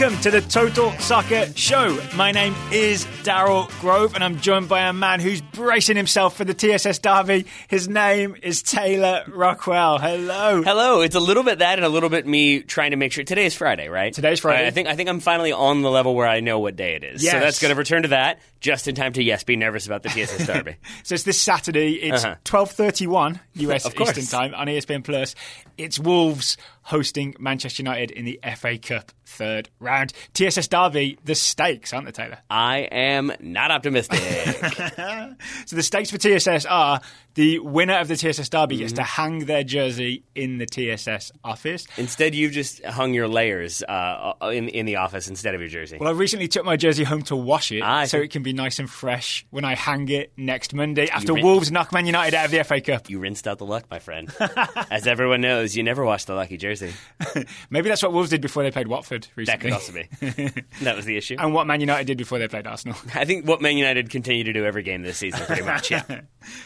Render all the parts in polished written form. welcome to the Total Soccer Show. My name is Daryl Grove and I'm joined by a man who's bracing himself for the TSS Derby. His name is Taylor Rockwell. Hello. Hello. It's a little bit that and a little bit me trying to make sure. Today's Friday, right? Today's Friday. I think I'm finally on the level where I know what day it is. Yes. So that's going to return to that just in time to, yes, be nervous about the TSS Derby. So it's this Saturday. It's 12:31 US Eastern Time on ESPN Plus. It's Wolves hosting Manchester United in the FA Cup third round. TSS Derby, the stakes, aren't they, Taylor? I am not optimistic. So the stakes for TSS are the winner of the TSS Derby gets to hang their jersey in the TSS office. Instead, you've just hung your layers in the office instead of your jersey. Well, I recently took my jersey home to wash it so it can be nice and fresh when I hang it next Monday after Wolves knock Man United out of the FA Cup. You rinsed out the luck, my friend. As everyone knows, you never wash the lucky jersey. Maybe that's what Wolves did before they played Watford recently. That could also be. That was the issue. And what Man United did before they played Arsenal. I think what Man United continue to do every game this season, pretty much, yeah.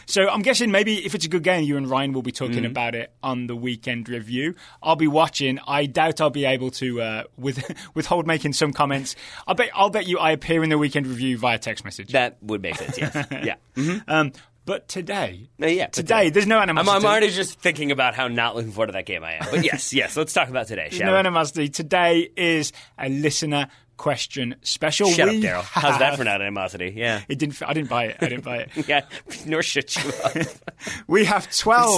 So I'm guessing maybe if it's a good game, you and Ryan will be talking about it on the weekend review. I'll be watching. I doubt I'll be able to withhold making some comments. I'll bet you I appear in the weekend review via text message. That would make sense, yes. Yeah. Mm-hmm. But today, there's no animosity. I'm already just thinking about how not looking forward to that game I am. But yes, let's talk about today, shall we? No animosity. Today is a listener question special. Shut up, Daryl. How's that for not animosity? Yeah. I didn't buy it. Yeah, nor should you. We have 12. It's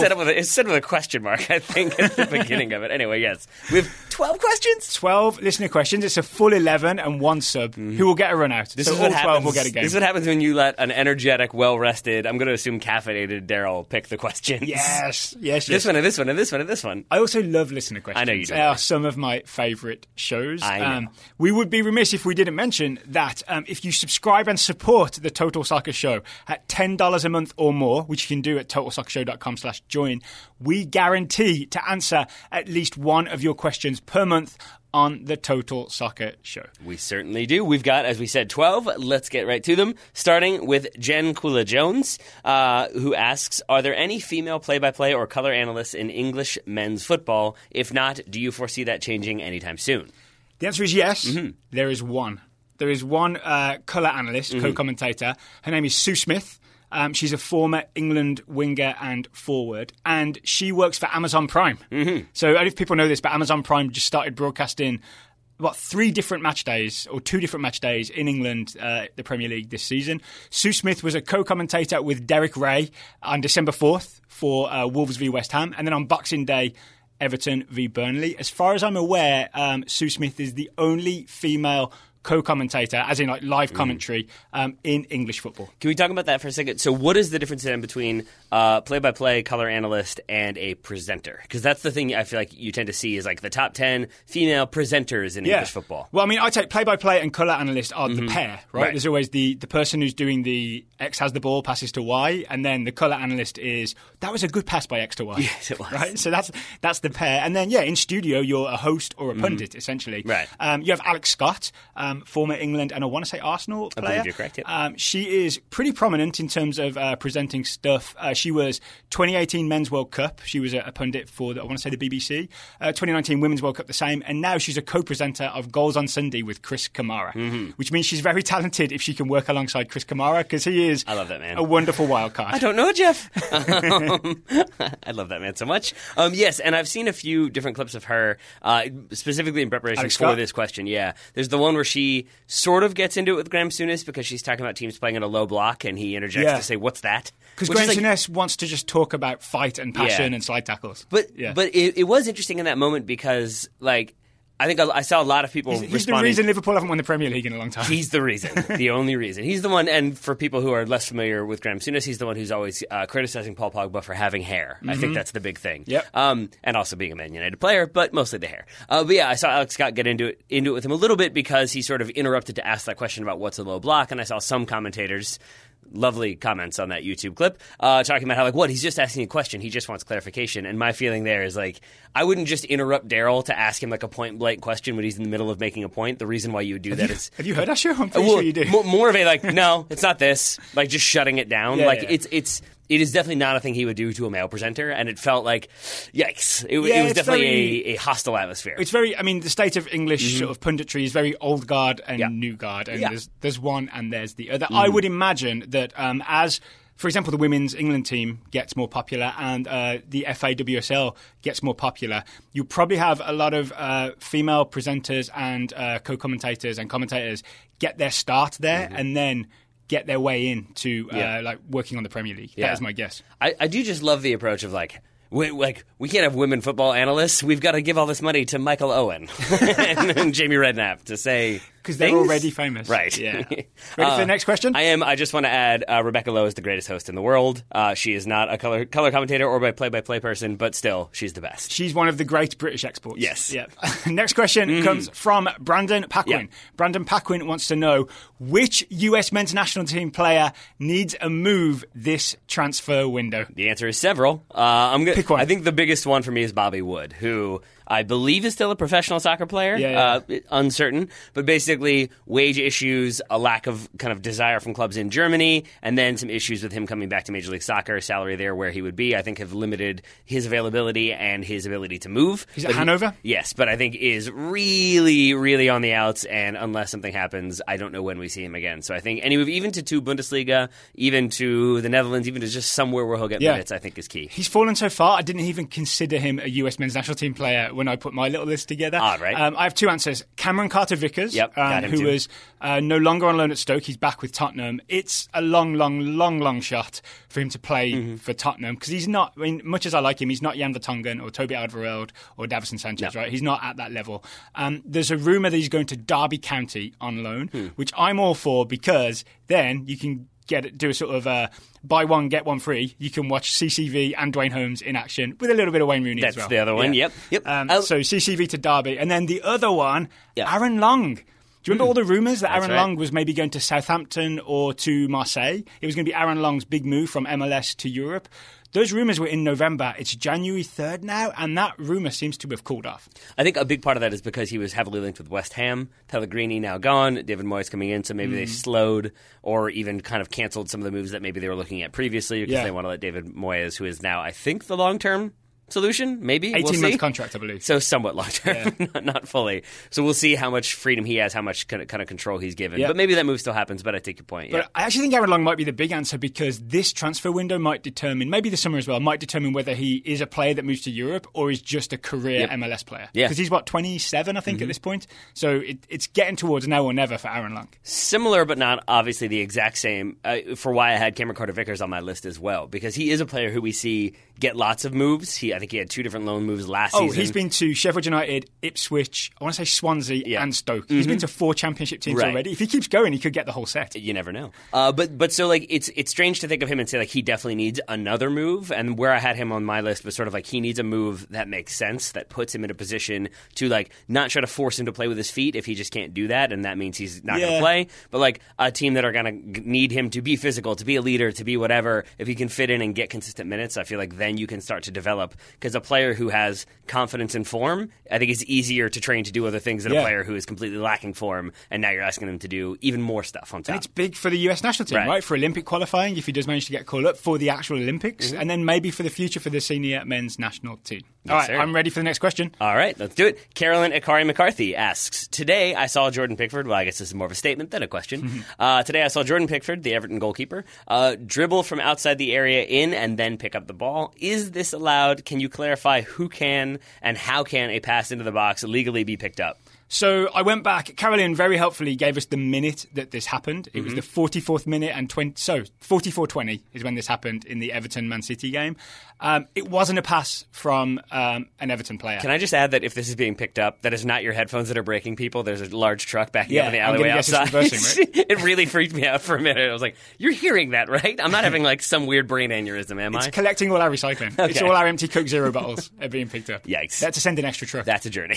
set up with a question mark, I think, at the beginning of it. Anyway, yes. We have 12 questions? 12 listener questions. It's a full 11 and one sub who will get a run out. This so is all what 12 happens. Will get a game. This is what happens when you let an energetic, well-rested, I'm going to assume caffeinated Daryl pick the questions. Yes. This one and this one. I also love listener questions. I know you do. They are some of my favorite shows. I know. We would be remiss if we didn't mention that if you subscribe and support the Total Soccer Show at $10 a month or more, which you can do at totalsoccershow.com/join, we guarantee to answer at least one of your questions per month on the Total Soccer Show. We certainly do. We've got, as we said, 12. Let's get right to them, starting with Jen Kula-Jones, who asks, are there any female play-by-play or color analysts in English men's football? If not, do you foresee that changing anytime soon? The answer is yes. Mm-hmm. There is one. There is one colour analyst, co-commentator. Her name is Sue Smith. She's a former England winger and forward, and she works for Amazon Prime. Mm-hmm. So I don't know if people know this, but Amazon Prime just started broadcasting two different match days in England, the Premier League this season. Sue Smith was a co-commentator with Derek Ray on December 4th for Wolves v West Ham, and then on Boxing Day, Everton v Burnley. As far as I'm aware, Sue Smith is the only female co-commentator, as in like live commentary, in English football. Can we talk about that for a second? So what is the difference then between play-by-play, color analyst, and a presenter? Because that's the thing I feel like you tend to see is like the top 10 female presenters in English football. Well, I mean, I take play-by-play and color analyst are the pair, right? There's always the person who's doing the X has the ball, passes to Y, and then the color analyst is, that was a good pass by X to Y. Yes, it was. Right? So that's the pair. And then, in studio, you're a host or a pundit, essentially. Right. You have Alex Scott, former England and I want to say Arsenal player. I believe you're correct, yeah. She is pretty prominent in terms of presenting stuff. She was 2018 Men's World Cup. She was a pundit for, I want to say, the BBC. 2019 Women's World Cup the same. And now she's a co-presenter of Goals on Sunday with Chris Kamara, which means she's very talented if she can work alongside Chris Kamara because he is a wonderful wild card. I don't know, Jeff. I love that man so much. Yes, and I've seen a few different clips of her, specifically in preparation for this question. Yeah, there's the one where she sort of gets into it with Graham Souness because she's talking about teams playing in a low block and he interjects to say, what's that? Because Graham Souness wants to just talk about fight and passion and slide tackles. But it was interesting in that moment because, like, I think I saw a lot of people responding. He's the reason Liverpool haven't won the Premier League in a long time. He's the reason. The only reason. He's the one, and for people who are less familiar with Graham Souness, he's the one who's always criticizing Paul Pogba for having hair. Mm-hmm. I think that's the big thing. Yep. And also being a Man United player, but mostly the hair. But yeah, I saw Alex Scott get into it with him a little bit because he sort of interrupted to ask that question about what's a low block, and I saw some commentators, lovely comments on that YouTube clip, talking about how, like, what? He's just asking a question. He just wants clarification. And my feeling there is, like, I wouldn't just interrupt Daryl to ask him, like, a point-blank question when he's in the middle of making a point. The reason why you would do that is... Have you heard that show? I'm pretty sure you do. More of a, like, no, it's not this. Like, just shutting it down. It's it is definitely not a thing he would do to a male presenter, and it felt like, yikes. It was definitely a hostile atmosphere. It's very, I mean, the state of English sort of punditry is very old guard and new guard, and there's one and there's the other. I would imagine that as, for example, the women's England team gets more popular and the FAWSL gets more popular, you probably have a lot of female presenters and co-commentators and commentators get their start there and then get their way in to like working on the Premier League. That is my guess. I do just love the approach of we can't have women football analysts. We've got to give all this money to Michael Owen and Jamie Redknapp to say because they're already famous. Right. Yeah. Ready for the next question? I am. I just want to add Rebecca Lowe is the greatest host in the world. She is not a color commentator or play-by-play person, but still, she's the best. She's one of the great British exports. Yes. Yep. Next question comes from Brandon Paquin. Yep. Brandon Paquin wants to know which U.S. men's national team player needs a move this transfer window? The answer is several. Pick one. I think the biggest one for me is Bobby Wood, who I believe is still a professional soccer player, uncertain, but basically wage issues, a lack of kind of desire from clubs in Germany, and then some issues with him coming back to Major League Soccer, salary there where he would be, I think have limited his availability and his ability to move. He's at Hanover? Yes, but I think is really, really on the outs, and unless something happens, I don't know when we see him again. So I think any move, even to Bundesliga, even to the Netherlands, even to just somewhere where he'll get minutes, I think is key. He's fallen so far, I didn't even consider him a U.S. men's national team player when I put my little list together. I have two answers. Cameron Carter-Vickers, who was no longer on loan at Stoke. He's back with Tottenham. It's a long shot for him to play for Tottenham because he's not, I mean, much as I like him, he's not Jan Vertonghen or Toby Alderweireld or Davinson Sanchez, right? He's not at that level. There's a rumour that he's going to Derby County on loan, which I'm all for because then you can do a sort of buy one, get one free. You can watch CCV and Dwayne Holmes in action with a little bit of Wayne Rooney as well. That's the other one, yep. So CCV to Derby. And then the other one, Aaron Long. Do you remember all the rumours that Aaron Long was maybe going to Southampton or to Marseille? It was going to be Aaron Long's big move from MLS to Europe. Those rumours were in November. It's January 3rd now, and that rumour seems to have cooled off. I think a big part of that is because he was heavily linked with West Ham. Pellegrini now gone, David Moyes coming in, so maybe they slowed or even kind of cancelled some of the moves that maybe they were looking at previously because they want to let David Moyes, who is now, I think, the long-term solution, maybe. 18-month contract, I believe. So somewhat long-term, not fully. So we'll see how much freedom he has, how much kind of control he's given. But maybe that move still happens, but I take your point. But I actually think Aaron Long might be the big answer because this transfer window might determine, maybe the summer as well, might determine whether he is a player that moves to Europe or is just a career MLS player. Because he's, 27, I think, at this point? So it's getting towards now or never for Aaron Long. Similar, but not obviously the exact same for why I had Cameron Carter-Vickers on my list as well because he is a player who we see get lots of moves. I think he had two different loan moves last season. Oh, he's been to Sheffield United, Ipswich, I want to say Swansea and Stoke. He's been to four championship teams already. If he keeps going, he could get the whole set. You never know. But so like it's strange to think of him and say like he definitely needs another move. And where I had him on my list was sort of like he needs a move that makes sense, that puts him in a position to like not try to force him to play with his feet if he just can't do that, and that means he's not going to play. But like a team that are going to need him to be physical, to be a leader, to be whatever. If he can fit in and get consistent minutes, I feel like then you can start to develop. Because a player who has confidence and form, I think it's easier to train to do other things than a player who is completely lacking form, and now you're asking them to do even more stuff on top. And it's big for the US national team, right? For Olympic qualifying, if he does manage to get called up for the actual Olympics, and then maybe for the future for the senior men's national team. Yes, all right, sir. I'm ready for the next question. All right, let's do it. Carolyn Akari McCarthy asks, today I saw Jordan Pickford, well, I guess this is more of a statement than a question. Today I saw Jordan Pickford, the Everton goalkeeper, dribble from outside the area in and then pick up the ball. Is this allowed? Can you clarify who can and how can a pass into the box legally be picked up? So I went back. Carolyn very helpfully gave us the minute that this happened. It was the 44th minute and 44:20 is when this happened in the Everton-Man City game. It wasn't a pass from an Everton player. Can I just add that if this is being picked up, that is not your headphones that are breaking people. There's a large truck backing up in the alleyway outside. Right? It really freaked me out for a minute. I was like, you're hearing that, right? I'm not having like some weird brain aneurysm, am I? It's collecting all our recycling. Okay. It's all our empty Coke Zero bottles are being picked up. Yikes. That's to send an extra truck. That's a journey.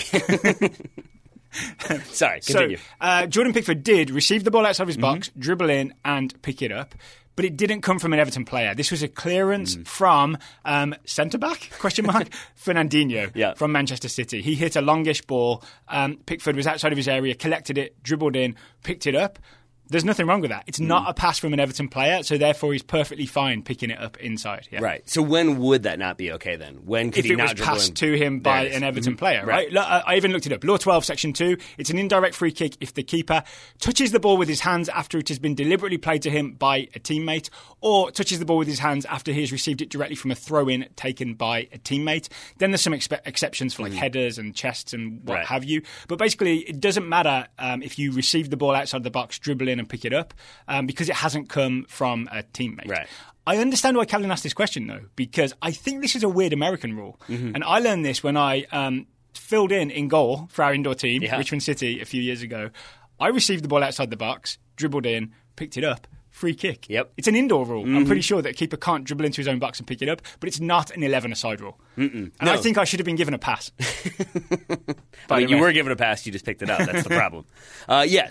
Sorry, continue. So, Jordan Pickford did receive the ball outside of his box, dribble in and pick it up, but it didn't come from an Everton player. This was a clearance from centre-back, Fernandinho from Manchester City. He hit a longish ball. Pickford was outside of his area, collected it, dribbled in, picked it up. There's nothing wrong with that. It's not a pass from an Everton player, so therefore he's perfectly fine picking it up inside. Yeah. Right. So when would that not be okay then? When could he not dribble? If it was passed to him by an Everton player, right? I even looked it up. Law 12, Section 2. It's an indirect free kick if the keeper touches the ball with his hands after it has been deliberately played to him by a teammate, or touches the ball with his hands after he has received it directly from a throw-in taken by a teammate. Then there's some exceptions for like headers and chests and what have you. But basically, it doesn't matter if you receive the ball outside the box, dribble in and pick it up because it hasn't come from a teammate. Right. I understand why Calvin asked this question, though, because I think this is a weird American rule. Mm-hmm. And I learned this when I filled in goal for our indoor team, Richmond City, a few years ago. I received the ball outside the box, dribbled in, picked it up. Free kick. Yep. It's an indoor rule. Mm-hmm. I'm pretty sure that a keeper can't dribble into his own box and pick it up, but it's not an 11-a-side rule. Mm-mm. And no. I think I should have been given a pass. I mean, you were given a pass. You just picked it up. That's the problem.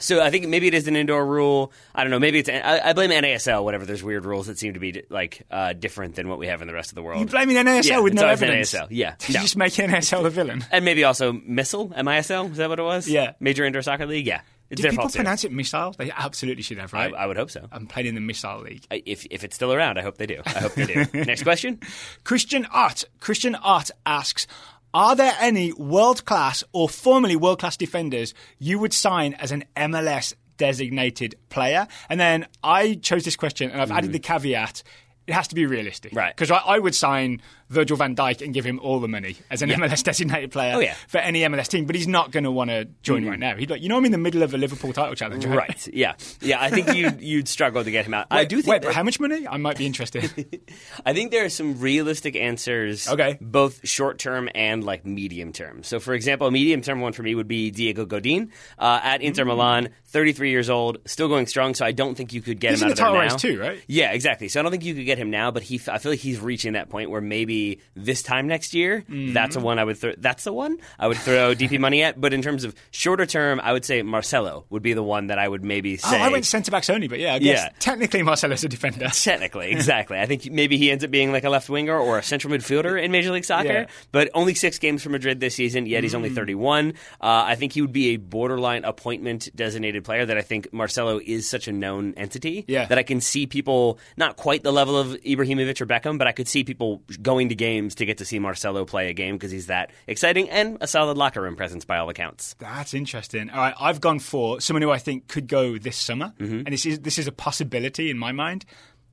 So I think maybe it is an indoor rule. I don't know. Maybe it's... I blame NASL, whatever. There's weird rules that seem to be like different than what we have in the rest of the world. You're blaming NASL with no evidence. NASL. Yeah. Did you just make NASL the villain? And maybe also MISL, M-I-S-L. Is that what it was? Yeah. Major Indoor Soccer League? Yeah. It's do people pronounce it missile? They absolutely should have, right? I would hope so. I'm playing in the missile league. If it's still around, I hope they do. I hope they do. Next question. Christian Ott. Christian Ott asks, are there any world-class or formerly world-class defenders you would sign as an MLS designated player? And then I chose this question, and I've added the caveat, it has to be realistic. Right. Because I would sign Virgil van Dijk and give him all the money as an MLS designated player for any MLS team, but he's not going to want to join right now. He'd like, you know, I'm in the middle of a Liverpool title challenge, right? Right. Yeah. Yeah, I think you'd struggle to get him out. Wait, I do think but how much money? I might be interested. I think there are some realistic answers, both short-term and like medium-term. So, for example, a medium-term one for me would be Diego Godin at Inter Milan, 33 years old, still going strong, so I don't think you could get him out of there now. He's in the title race too, right? Yeah, exactly. So I don't think you could get him now, but I feel like he's reaching that point where maybe this time next year, that's the one I would throw DP money at. But in terms of shorter term, I would say Marcelo would be the one that I would maybe say. Oh, I went centre backs only, but I guess technically Marcelo's a defender. Technically, exactly. I think maybe he ends up being like a left winger or a central midfielder in Major League Soccer. Yeah. But only 6 games for Madrid this season, yet he's only 31. I think he would be a borderline appointment designated player. That I think Marcelo is such a known entity that I can see people not quite the level of Ibrahimovic or Beckham, but I could see people going to games to get to see Marcelo play a game because he's that exciting and a solid locker room presence by all accounts. That's interesting. All right, I've gone for someone who I think could go this summer, and this is a possibility in my mind,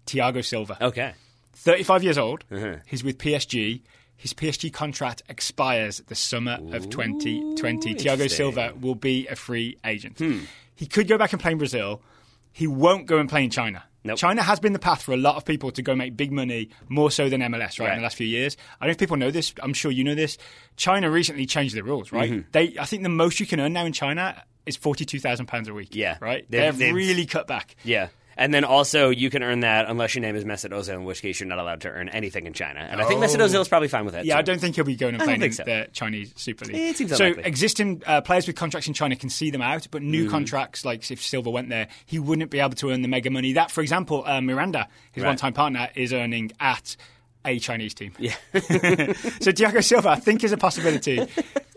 Thiago Silva. Okay. 35 years old. Uh-huh. He's with PSG. His PSG contract expires the summer of 2020. Thiago Silva will be a free agent. He could go back and play in Brazil. He won't go and play in China. Nope. China has been the path for a lot of people to go make big money, more so than MLS, right, in the last few years. I don't know if people know this. I'm sure you know this. China recently changed the rules, right? Mm-hmm. I think the most you can earn now in China is £42,000 a week, right? They've really cut back. Yeah. And then also, you can earn that unless your name is Mesut Ozil, in which case you're not allowed to earn anything in China. And I think Mesut Ozil is probably fine with that. Yeah, too. I don't think he'll be going and playing in the Chinese Super League. It seems unlikely. So existing players with contracts in China can see them out, but new contracts, like if Silva went there, he wouldn't be able to earn the mega money. That, for example, Miranda, his one-time partner, is earning at a Chinese team. Yeah. So Thiago Silva, I think, is a possibility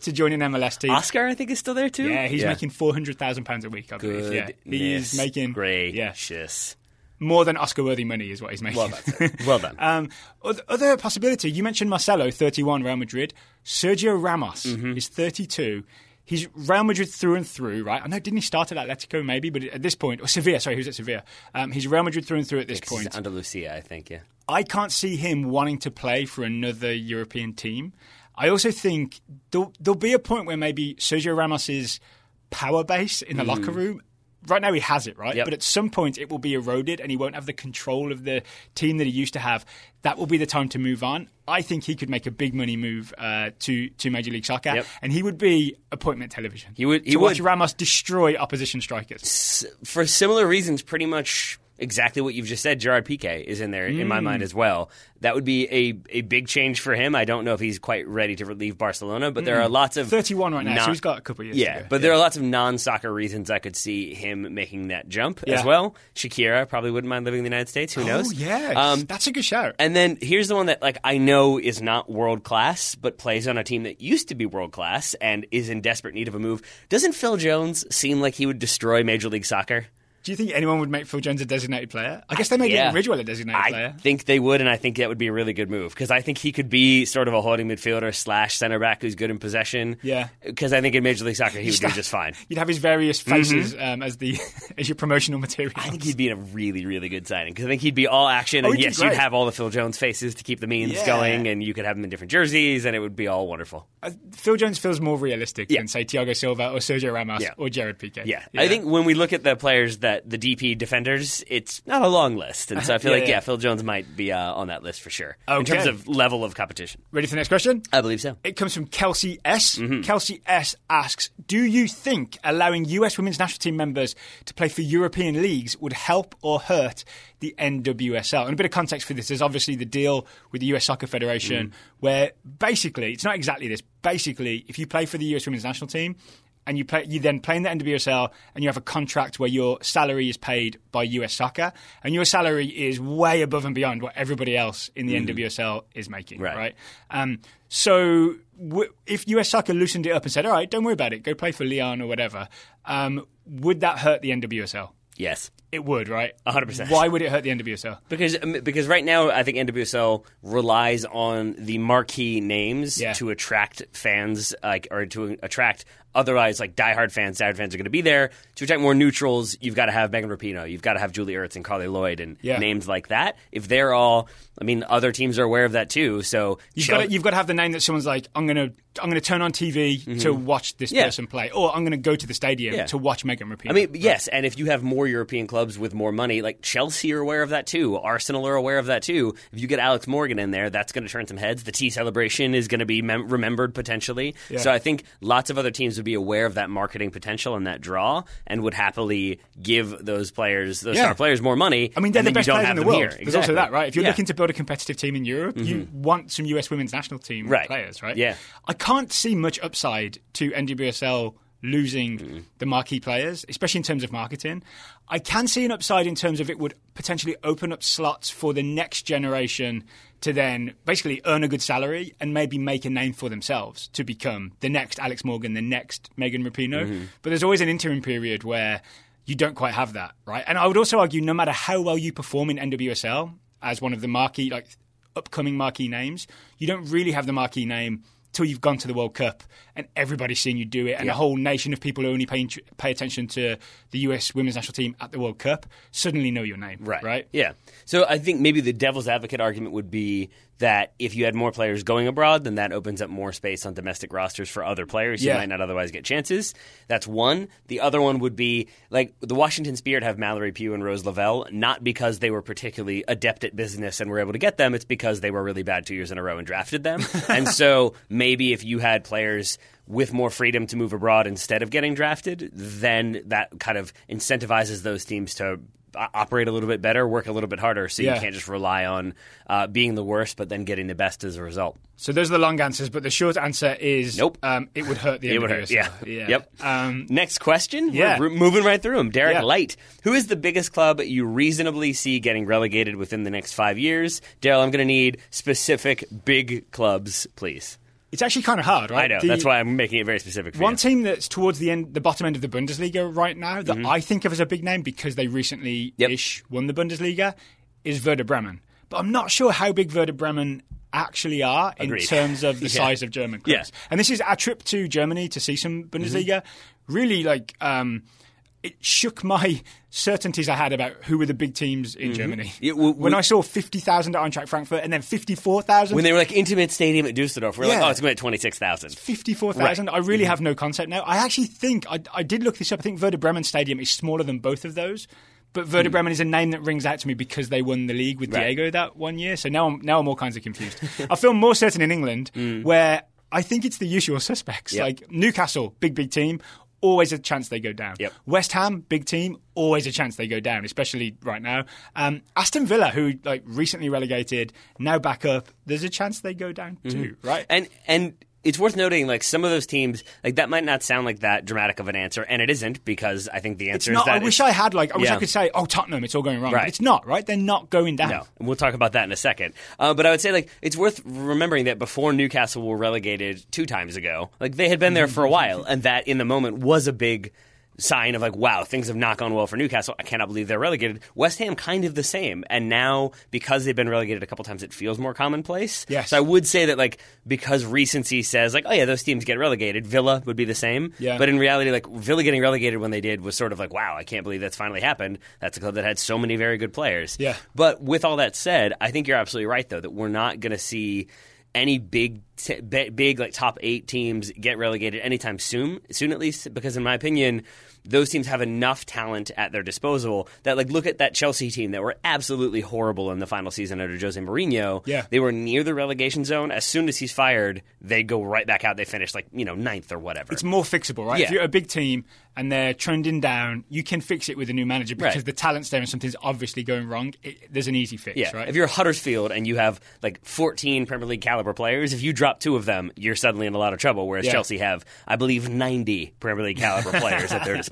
to join an MLS team. Oscar, I think, is still there too. Yeah, he's making £400,000 a week, I believe. Yeah, he's making gracious. More than Oscar-worthy money is what he's making. Well done. Well done. Other possibility, you mentioned Marcelo, 31, Real Madrid. Sergio Ramos is 32. He's Real Madrid through and through, right? I know, didn't he start at Atletico maybe? But at this point, or Sevilla, sorry, he was at Sevilla. He's Real Madrid through and through at this point. He's Andalusia, I think, yeah. I can't see him wanting to play for another European team. I also think there'll be a point where maybe Sergio Ramos's power base in the locker room, right now he has it, right? Yep. But at some point it will be eroded and he won't have the control of the team that he used to have. That will be the time to move on. I think he could make a big money move to Major League Soccer, and he would be appointment television. He would watch Ramos destroy opposition strikers. For similar reasons, pretty much exactly what you've just said, Gerard Piqué is in there in my mind as well. That would be a big change for him. I don't know if he's quite ready to leave Barcelona, but there are lots of... 31 right now, so he's got a couple of years to go. But there are lots of non-soccer reasons I could see him making that jump as well. Shakira probably wouldn't mind living in the United States. Who knows? Oh, yeah. That's a good shout. And then here's the one that like I know is not world-class, but plays on a team that used to be world-class and is in desperate need of a move. Doesn't Phil Jones seem like he would destroy Major League Soccer? Do you think anyone would make Phil Jones a designated player? I guess they made Ian Ridgewell a designated player. I think they would, and I think that would be a really good move because I think he could be sort of a holding midfielder / centre back who's good in possession. Yeah, because I think in Major League Soccer he would do just fine. You'd have his various faces as your promotional material. I think he'd be a really, really good signing because I think he'd be all action, and yes, you'd have all the Phil Jones faces to keep the memes going, and you could have them in different jerseys, and it would be all wonderful. Phil Jones feels more realistic than say Thiago Silva or Sergio Ramos or Gerard Piqué. Yeah, I think when we look at the players that. The DP defenders, it's not a long list. And so I feel Phil Jones might be on that list for sure in terms of level of competition. Ready for the next question? I believe so. It comes from Kelsey S. Mm-hmm. Kelsey S asks, do you think allowing US women's national team members to play for European leagues would help or hurt the NWSL? And a bit of context for this is obviously the deal with the US Soccer Federation where basically, it's not exactly this, basically if you play for the US women's national team, and you then play in the NWSL, and you have a contract where your salary is paid by US Soccer, and your salary is way above and beyond what everybody else in the NWSL is making, right? So if US Soccer loosened it up and said, all right, don't worry about it, go play for Lyon or whatever, would that hurt the NWSL? Yes. It would, right? 100%. Why would it hurt the NWSL? Because right now, I think NWSL relies on the marquee names to attract fans, or to attract otherwise like diehard fans. Diehard fans are going to be there. To attract more neutrals, you've got to have Megan Rapinoe. You've got to have Julie Ertz and Carly Lloyd and names like that. If they're all, I mean, other teams are aware of that too. So you've got to have the name that someone's like, I'm going to turn on TV to watch this person play, or I'm going to go to the stadium to watch Megan Rapinoe. I mean, yes, and if you have more European clubs with more money, like Chelsea are aware of that too. Arsenal are aware of that too. If you get Alex Morgan in there, that's going to turn some heads. The tea celebration is going to be remembered potentially. Yeah. So I think lots of other teams would be aware of that marketing potential and that draw, and would happily give those players, those star players, more money. I mean, they're the best players in the world. There's also that, right? If you're looking to build a competitive team in Europe, you want some US women's national team players, right? Yeah. I can't see much upside to NWSL losing the marquee players, especially in terms of marketing. I can see an upside in terms of it would potentially open up slots for the next generation to then basically earn a good salary and maybe make a name for themselves to become the next Alex Morgan, the next Megan Rapinoe. But there's always an interim period where you don't quite have that, right? And I would also argue no matter how well you perform in NWSL as one of the marquee, like upcoming marquee names, you don't really have the marquee name till you've gone to the World Cup and everybody's seen you do it, and a whole nation of people who only pay attention to the US women's national team at the World Cup suddenly know your name, right? Yeah. So I think maybe the devil's advocate argument would be that if you had more players going abroad, then that opens up more space on domestic rosters for other players who might not otherwise get chances. That's one. The other one would be, like, the Washington Spirit have Mallory Pugh and Rose Lavelle, not because they were particularly adept at business and were able to get them. It's because they were really bad 2 years in a row and drafted them. And so maybe if you had players with more freedom to move abroad instead of getting drafted, then that kind of incentivizes those teams to operate a little bit better, work a little bit harder, so you can't just rely on being the worst but then getting the best as a result. So those are the long answers, but the short answer is nope. It would hurt the NWSL. Next question. We're moving right through them. Derek Light. Who is the biggest club you reasonably see getting relegated within the next 5 years? Daryl, I'm going to need specific big clubs, please. It's actually kind of hard, right? I know. That's why I'm making it very specific for you. One team that's towards the bottom end of the Bundesliga right now that I think of as a big name because they recently-ish won the Bundesliga is Werder Bremen. But I'm not sure how big Werder Bremen actually are in terms of the size of German clubs. Yeah. And this is our trip to Germany to see some Bundesliga. Really, like, it shook my certainties I had about who were the big teams in Germany. When I saw 50,000 at Eintracht Frankfurt and then 54,000. When they were like Intimate Stadium at Düsseldorf, we were like, oh, it's going to be 26,000. 54,000. I really have no concept now. I actually think, I did look this up, I think Werder Bremen Stadium is smaller than both of those. But Werder Bremen is a name that rings out to me because they won the league with Diego that one year. So now I'm all kinds of confused. I feel more certain in England where I think it's the usual suspects. Yep. Like Newcastle, big team. Always a chance they go down. Yep. West Ham, big team, always a chance they go down, especially right now. Aston Villa, who recently relegated, now back up, there's a chance they go down too, right? And it's worth noting, some of those teams, that might not sound like that dramatic of an answer, and it isn't, because I think the answer is that. I wish I could say, oh, Tottenham, it's all going wrong. Right. But it's not, right? They're not going down. No, and we'll talk about that in a second. But I would say, it's worth remembering that before Newcastle were relegated 2 times ago, they had been there for a while, and that in the moment was a big sign of like, wow, things have not gone well for Newcastle. I cannot believe they're relegated. West Ham kind of the same. And now, because they've been relegated a couple times, it feels more commonplace. Yes. So I would say that like because recency says like, oh yeah, those teams get relegated, Villa would be the same. Yeah. But in reality, like Villa getting relegated when they did was sort of like, wow, I can't believe that's finally happened. That's a club that had so many very good players. Yeah. But with all that said, I think you're absolutely right, though, that we're not going to see any big like top eight teams get relegated anytime soon at least, because in my opinion, those teams have enough talent at their disposal that, like, look at that Chelsea team that were absolutely horrible in the final season under Jose Mourinho. Yeah. They were near the relegation zone. As soon as he's fired, they go right back out. They finish, like, you know, ninth or whatever. It's more fixable, right? Yeah. If you're a big team and they're trending down, you can fix it with a new manager because the talent's there and something's obviously going wrong. There's an easy fix, right? If you're Huddersfield and you have, like, 14 Premier League caliber players, if you drop two of them, you're suddenly in a lot of trouble, whereas Chelsea have, I believe, 90 Premier League caliber players at their disposal.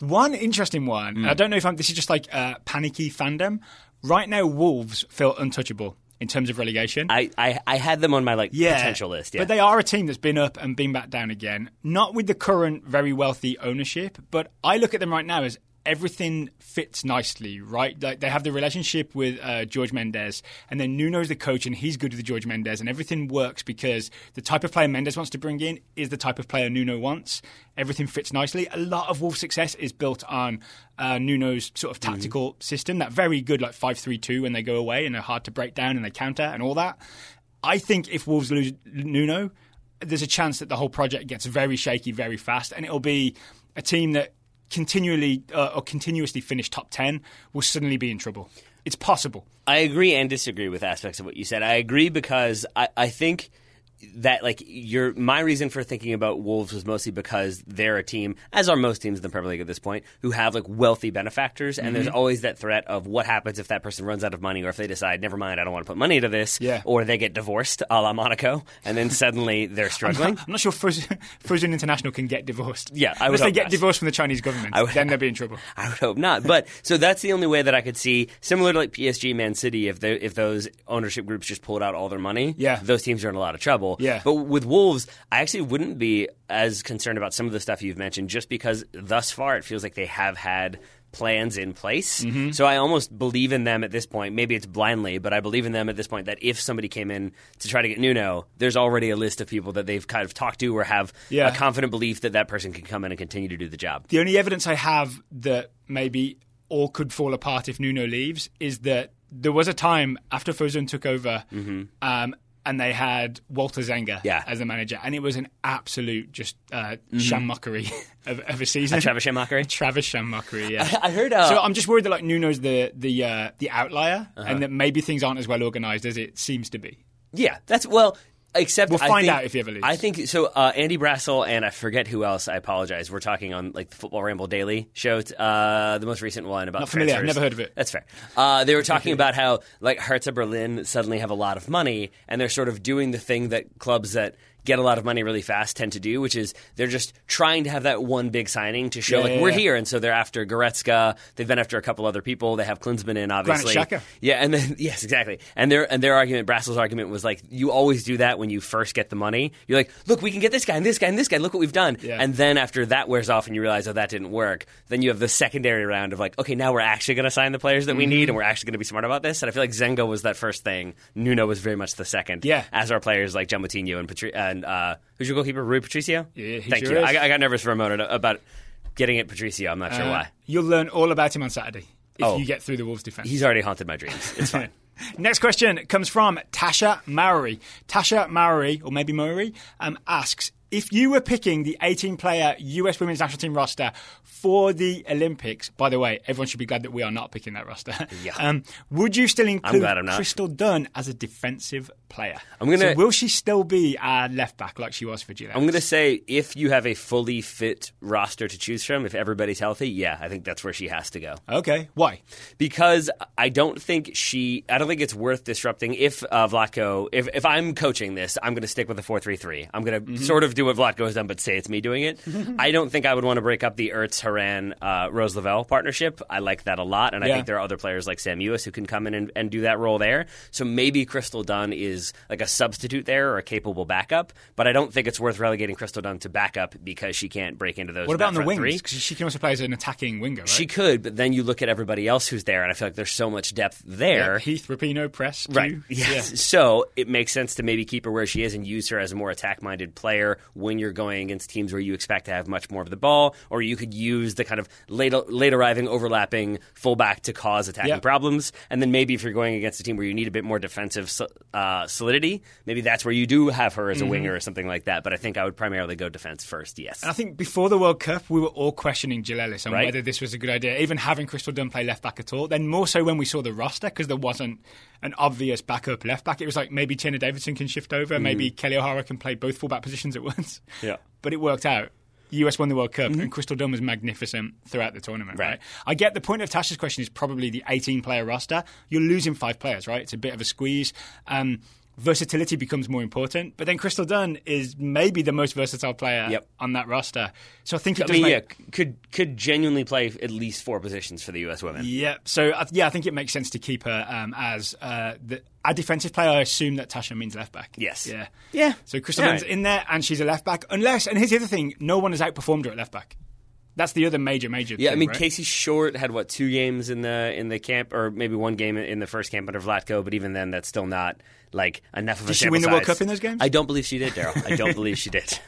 One interesting one, I don't know if this is just like panicky fandom. Right now, Wolves feel untouchable in terms of relegation. I had them on my like potential list. Yeah. But they are a team that's been up and been back down again. Not with the current very wealthy ownership, but I look at them right now as everything fits nicely, right? Like they have the relationship with George Mendes, and then Nuno's the coach, and he's good with George Mendes, and everything works because the type of player Mendes wants to bring in is the type of player Nuno wants. Everything fits nicely. A lot of Wolves' success is built on Nuno's sort of tactical system, that very good like 5-3-2 when they go away and they're hard to break down and they counter and all that. I think if Wolves lose Nuno, there's a chance that the whole project gets very shaky very fast, and it'll be a team that continuously finish top 10 will suddenly be in trouble. It's possible. I agree and disagree with aspects of what you said. I agree because I think that like my reason for thinking about Wolves was mostly because they're a team, as are most teams in the Premier League at this point, who have like wealthy benefactors, and there's always that threat of what happens if that person runs out of money, or if they decide, never mind, I don't want to put money into this, or they get divorced, a la Monaco, and then suddenly they're struggling. I'm not sure Fusion International can get divorced. Yeah, I would hope not. Unless they get divorced from the Chinese government, then they'll be in trouble. I would hope not. But so that's the only way that I could see, similar to like PSG, Man City, if those ownership groups just pulled out all their money, those teams are in a lot of trouble. Yeah. But with Wolves, I actually wouldn't be as concerned about some of the stuff you've mentioned, just because thus far it feels like they have had plans in place. So I almost believe in them at this point. Maybe it's blindly, but I believe in them at this point that if somebody came in to try to get Nuno, there's already a list of people that they've kind of talked to or have a confident belief that that person can come in and continue to do the job. The only evidence I have that maybe all could fall apart if Nuno leaves is that there was a time after Fosun took over and they had Walter Zenger as the manager. And it was an absolute just shammuckery of a season. A Travis shammuckery? Travis shammuckery, yeah. I heard... So I'm just worried that like Nuno's the outlier and that maybe things aren't as well organised as it seems to be. Yeah, that's... Well... Except we'll find out if he ever leaves. I think so. Andy Brassel and I forget who else. I apologize. We're talking on like the Football Ramble Daily show, the most recent one about. Not familiar. Transfers. I've never heard of it. That's fair. They were talking about how like Hertha Berlin suddenly have a lot of money, and they're sort of doing the thing that clubs that get a lot of money really fast tend to do, which is they're just trying to have that one big signing to show we're here. And so they're after Goretzka. They've been after a couple other people. They have Klinsmann in, obviously. Granit Xhaka. Yeah, and then yes, exactly. And their argument, Brassel's argument, was like you always do that when you first get the money. You're like, look, we can get this guy and this guy and this guy. Look what we've done. Yeah. And then after that wears off and you realize, oh, that didn't work. Then you have the secondary round of like, okay, now we're actually going to sign the players that we need, and we're actually going to be smart about this. And I feel like Zenga was that first thing. Nuno was very much the second. Yeah. As are players like John Moutinho and Patrice. And who's your goalkeeper, Rui Patricio? Yeah, Thank you. I got nervous for a moment about getting it Patricio. I'm not sure why. You'll learn all about him on Saturday if you get through the Wolves' defense. He's already haunted my dreams. It's fine. Next question comes from Tasha Mowry. Tasha Mowry, or maybe Mowry, asks, if you were picking the 18-player US women's national team roster for the Olympics, by the way, everyone should be glad that we are not picking that roster. Yeah. Would you still include Crystal Dunn as a defensive player? So will she still be our left back like she was for Gillette? I'm going to say if you have a fully fit roster to choose from, if everybody's healthy, yeah, I think that's where she has to go. Okay. Why? Because I don't think it's worth disrupting. If Vlatko, if I'm coaching this, I'm going to stick with the 4-3-3. I'm going to sort of do what Vlad goes on, but say it's me doing it. I don't think I would want to break up the Ertz-Haran-Rose Lavelle partnership. I like that a lot, and I think there are other players like Sam Ewis who can come in and do that role there. So maybe Crystal Dunn is like a substitute there or a capable backup, but I don't think it's worth relegating Crystal Dunn to backup because she can't break into those. What about on the wings? Because she can also play as an attacking winger, right? She could, but then you look at everybody else who's there, and I feel like there's so much depth there. Yeah, Heath, Rapinoe, Press, Pugh. Right. Yes. Yeah. So it makes sense to maybe keep her where she is and use her as a more attack-minded player when you're going against teams where you expect to have much more of the ball, or you could use the kind of late-arriving, overlapping fullback to cause attacking problems. And then maybe if you're going against a team where you need a bit more defensive solidity, maybe that's where you do have her as a winger or something like that. But I think I would primarily go defense first, yes. And I think before the World Cup, we were all questioning Jill Ellis on whether this was a good idea, even having Crystal Dunn play left-back at all. Then more so when we saw the roster, because there wasn't an obvious backup left-back. It was like maybe Tina Davidson can shift over, maybe Kelly O'Hara can play both full-back positions at once. Yeah. But it worked out. US won the World Cup, and Crystal Dunn was magnificent throughout the tournament, right? I get the point of Tasha's question is probably the 18-player roster. You're losing 5 players, right? It's a bit of a squeeze. Versatility becomes more important. But then Crystal Dunn is maybe the most versatile player on that roster. So I think it could genuinely play at least 4 positions for the US women. Yeah. So, I think it makes sense to keep her as a defensive player. I assume that Tasha means left-back. Yes. Yeah. Yeah. So Crystal Dunn's in there, and she's a left-back. Unless, and here's the other thing, no one has outperformed her at left-back. That's the other major thing, right? Casey Short had, 2 games in the camp, or maybe 1 game in the first camp under Vlatko, but even then, that's still not... enough of a sample size. Did she win the World Cup in those games? I don't believe she did, Daryl. I don't believe she did.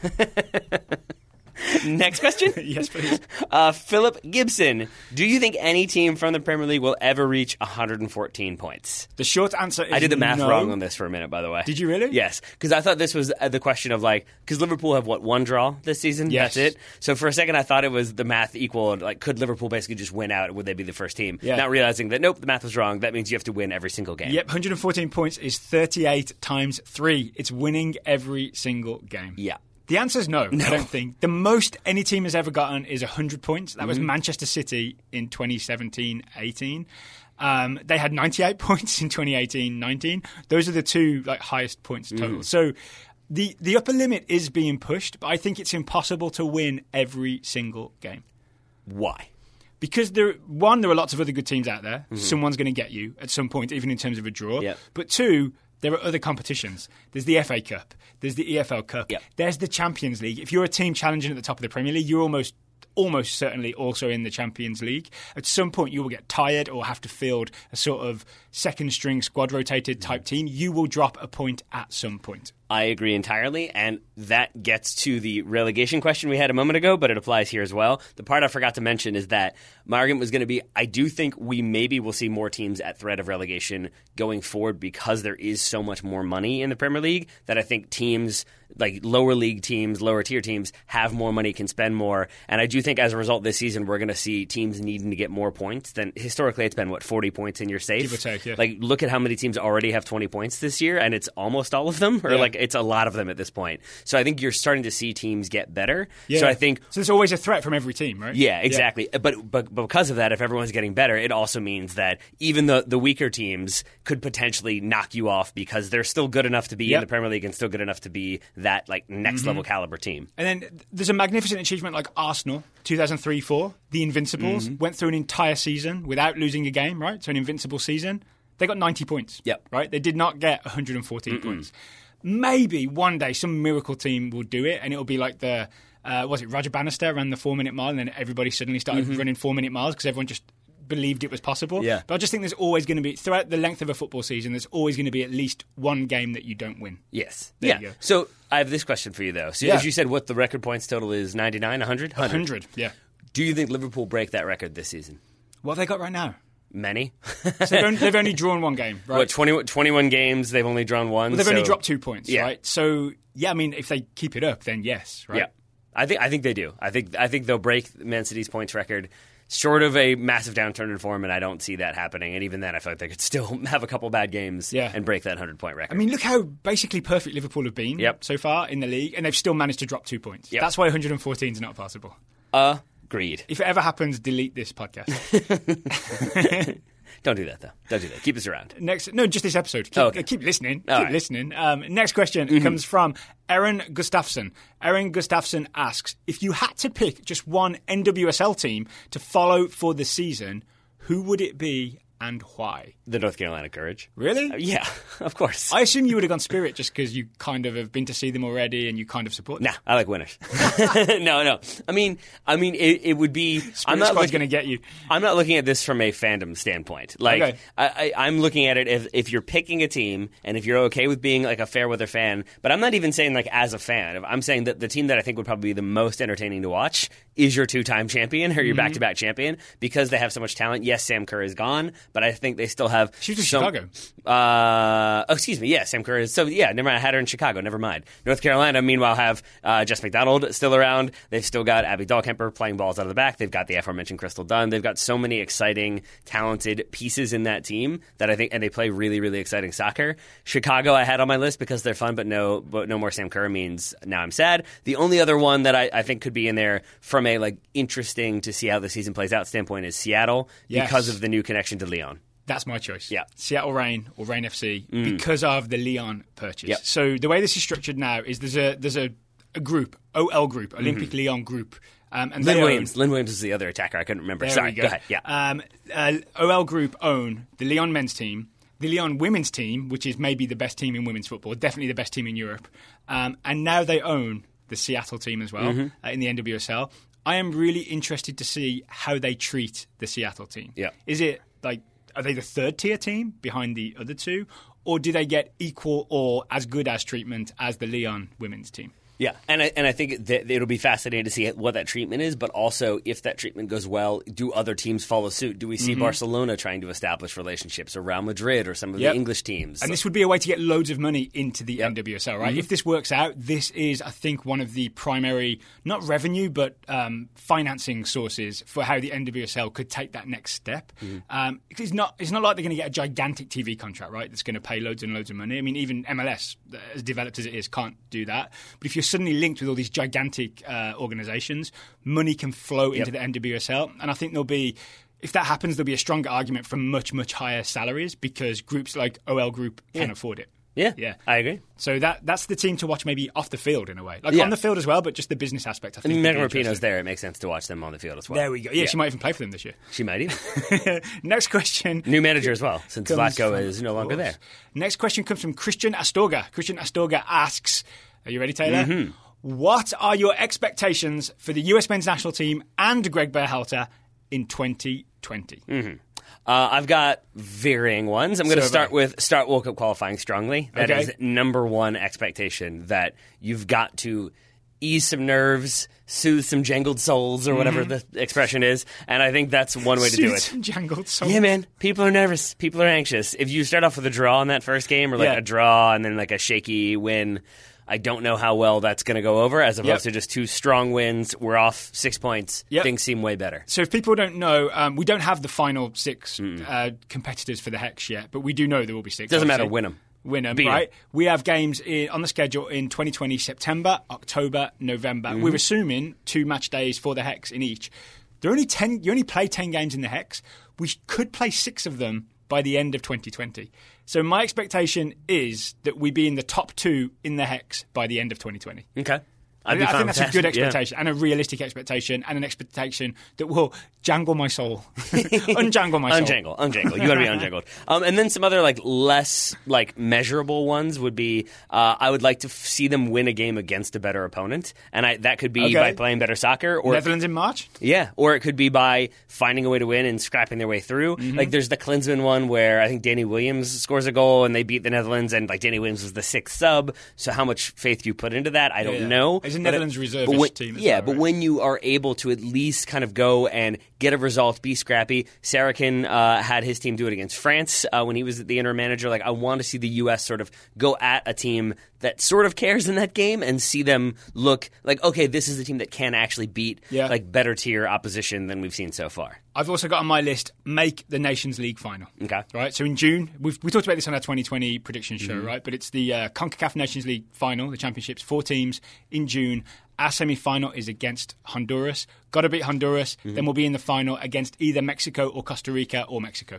Next question? Yes, please. Philip Gibson. Do you think any team from the Premier League will ever reach 114 points? The short answer is I did the math wrong on this for a minute, by the way. Did you really? Yes, because I thought this was the question of, because Liverpool have, 1 draw this season? Yes. That's it. So for a second, I thought it was the math equal, could Liverpool basically just win out? Would they be the first team? Yeah. Not realizing that, nope, the math was wrong. That means you have to win every single game. Yep, 114 points is 38 times 3. It's winning every single game. Yeah. The answer is no, I don't think. The most any team has ever gotten is 100 points. That was Manchester City in 2017-18. They had 98 points in 2018-19. Those are the 2 highest points total. So the upper limit is being pushed, but I think it's impossible to win every single game. Why? Because, there are lots of other good teams out there. Someone's going to get you at some point, even in terms of a draw. Yep. But 2... there are other competitions. There's the FA Cup. There's the EFL Cup. Yep. There's the Champions League. If you're a team challenging at the top of the Premier League, you're almost certainly also in the Champions League. At some point, you will get tired or have to field a sort of second-string squad-rotated type team. You will drop a point at some point. I agree entirely, and that gets to the relegation question we had a moment ago, but it applies here as well. The part I forgot to mention is that my argument was going to be, I do think we maybe will see more teams at threat of relegation going forward because there is so much more money in the Premier League that I think teams, lower league teams, lower tier teams, have more money, can spend more. And I do think as a result this season, we're going to see teams needing to get more points than historically it's been, 40 points and you're safe? Give or take, yeah. Look at how many teams already have 20 points this year, and it's almost all of them, or it's a lot of them at this point. So I think you're starting to see teams get better. Yeah. So I think... so there's always a threat from every team, right? Yeah, exactly. Yeah. But because of that, if everyone's getting better, it also means that even the weaker teams could potentially knock you off because they're still good enough to be in the Premier League and still good enough to be that next level caliber team. And then there's a magnificent achievement like Arsenal, 2003-04, the Invincibles, went through an entire season without losing a game, right? So an invincible season. They got 90 points, right? They did not get 114 points. Maybe one day some miracle team will do it, and it'll be like the was it Roger Bannister ran the 4-minute mile, and then everybody suddenly started running 4-minute miles because everyone just believed it was possible. Yeah. But I just think there's always going to be, throughout the length of a football season, there's always going to be at least one game that you don't win. Yes. There you go. So I have this question for you, though. So as you said, what the record points total is, 99, 100? 100, yeah. Do you think Liverpool break that record this season? What have they got right now? Many. So they've only drawn 1 game, right? What, 21 games, they've only drawn 1. Well, they've only dropped 2 points, right? So, if they keep it up, then yes, right? Yeah, I think they do. I think they'll break Man City's points record, short of a massive downturn in form, and I don't see that happening. And even then, I feel like they could still have a couple bad games and break that 100-point record. I mean, look how basically perfect Liverpool have been so far in the league, and they've still managed to drop 2 points. Yep. That's why 114 is not possible. Agreed. If it ever happens, delete this podcast. Don't do that, though. Don't do that. Keep us around. Next, no, just this episode. Keep, keep listening. Keep listening. Next question comes from Aaron Gustafsson. Aaron Gustafsson asks, if you had to pick just one NWSL team to follow for the season, who would it be and why? The North Carolina Courage. Really? Yeah, of course. I assume you would have gone Spirit just because you kind of have been to see them already and you kind of support them. Nah, I like winners. No. I mean, it would be... Spirit's going to get you. I'm not looking at this from a fandom standpoint. Like, okay. I'm looking at it if you're picking a team and if you're okay with being like a fair weather fan, but I'm not even saying like as a fan. I'm saying that the team that I think would probably be the most entertaining to watch is your two-time champion or your back-to-back champion because they have so much talent. Yes, Sam Kerr is gone, but I think they still have... She was in Chicago. Excuse me. Yeah, Sam Kerr is... So, yeah, never mind. I had her in Chicago. Never mind. North Carolina, meanwhile, have Jess McDonald still around. They've still got Abby Dahlkemper playing balls out of the back. They've got the aforementioned Crystal Dunn. They've got so many exciting, talented pieces in that team that I think... And they play really, really exciting soccer. Chicago I had on my list because they're fun, but no more Sam Kerr means now I'm sad. The only other one that I think could be in there from a, like, interesting to see how the season plays out standpoint is Seattle because of the new connection to Leon. That's my choice. Yeah. Seattle Reign or Reign FC because of the Leon purchase. Yep. So the way this is structured now is there's a group, OL group, Olympic Leon group. And Lynn Williams. Lynn Williams is the other attacker. I couldn't remember. Sorry. Go ahead. Yeah. OL group own the Leon men's team, the Leon women's team, which is maybe the best team in women's football, definitely the best team in Europe. And now they own the Seattle team as well in the NWSL. I am really interested to see how they treat the Seattle team. Yeah. Is it like, are they the third tier team behind the other two, or do they get equal or as good as treatment as the Leon women's team? Yeah, and I think that it'll be fascinating to see what that treatment is, but also if that treatment goes well, do other teams follow suit? Do we see Barcelona trying to establish relationships, or Real Madrid, or some of the English teams? And this would be a way to get loads of money into the NWSL, right? If this works out, this is, I think, one of the primary, not revenue, but financing sources for how the NWSL could take that next step. It's not like they're going to get a gigantic TV contract, right, that's going to pay loads and loads of money. I mean, even MLS, as developed as it is, can't do that. But if you're suddenly linked with all these gigantic organizations, money can flow into the NWSL. And I think there'll be, if that happens, there'll be a stronger argument for much, much higher salaries because groups like OL Group can afford it. Yeah, I agree. So that's the team to watch maybe off the field in a way. Like on the field as well, but just the business aspect, I think. And Megan Rapinoe's there. It makes sense to watch them on the field as well. There we go. Yeah, she might even play for them this year. She might even. Next question. New manager as well, since Zlatko is no longer there. Next question comes from Christian Astorga. Christian Astorga asks... Are you ready, Taylor? What are your expectations for the US men's national team and Greg Berhalter in 2020? I've got varying ones. I'm going to start World Cup qualifying strongly. That is number one expectation, that you've got to ease some nerves, soothe some jangled souls, or whatever the expression is. And I think that's one way to do it. Soothe some jangled souls. Yeah, man. People are nervous. People are anxious. If you start off with a draw in that first game, or like a draw and then like a shaky win, I don't know how well that's going to go over, as opposed to just two strong wins. We're off 6 points. Things seem way better. So if people don't know, we don't have the final six competitors for the Hex yet, but we do know there will be six. Doesn't matter. Win them, right? We have games on the schedule in 2020, September, October, November. We're assuming 2 match days for the Hex in each. There are only 10. You only play 10 games in the Hex. We could play 6 of them by the end of 2020. So my expectation is that we be in the top 2 in the Hex by the end of 2020. Okay. I think that's a good expectation and a realistic expectation and an expectation that will jangle my soul. Unjangle. You got to be unjangled. And then some other like less like measurable ones would be I would like to see them win a game against a better opponent. And that could be by playing better soccer. Or Netherlands in March? Yeah. Or it could be by finding a way to win and scrapping their way through. Like there's the Klinsmann one where I think Danny Williams scores a goal and they beat the Netherlands, and like Danny Williams was the 6th sub. So how much faith do you put into that? I don't know. It's a Netherlands reservist team. Yeah, but when you are able to at least kind of go and get a result, be scrappy. Sarakin had his team do it against France when he was the interim manager. Like, I want to see the U.S. sort of go at a team that sort of cares in that game and see them look like, okay, this is the team that can actually beat like better tier opposition than we've seen so far. I've also got on my list, make the Nations League final. Okay. Right? So in June, we talked about this on our 2020 prediction show, right? But it's the CONCACAF Nations League final, the championships, 4 teams in June. Our semi-final is against Honduras. Got to beat Honduras. Mm-hmm. Then we'll be in the final against either Mexico or Costa Rica or Mexico.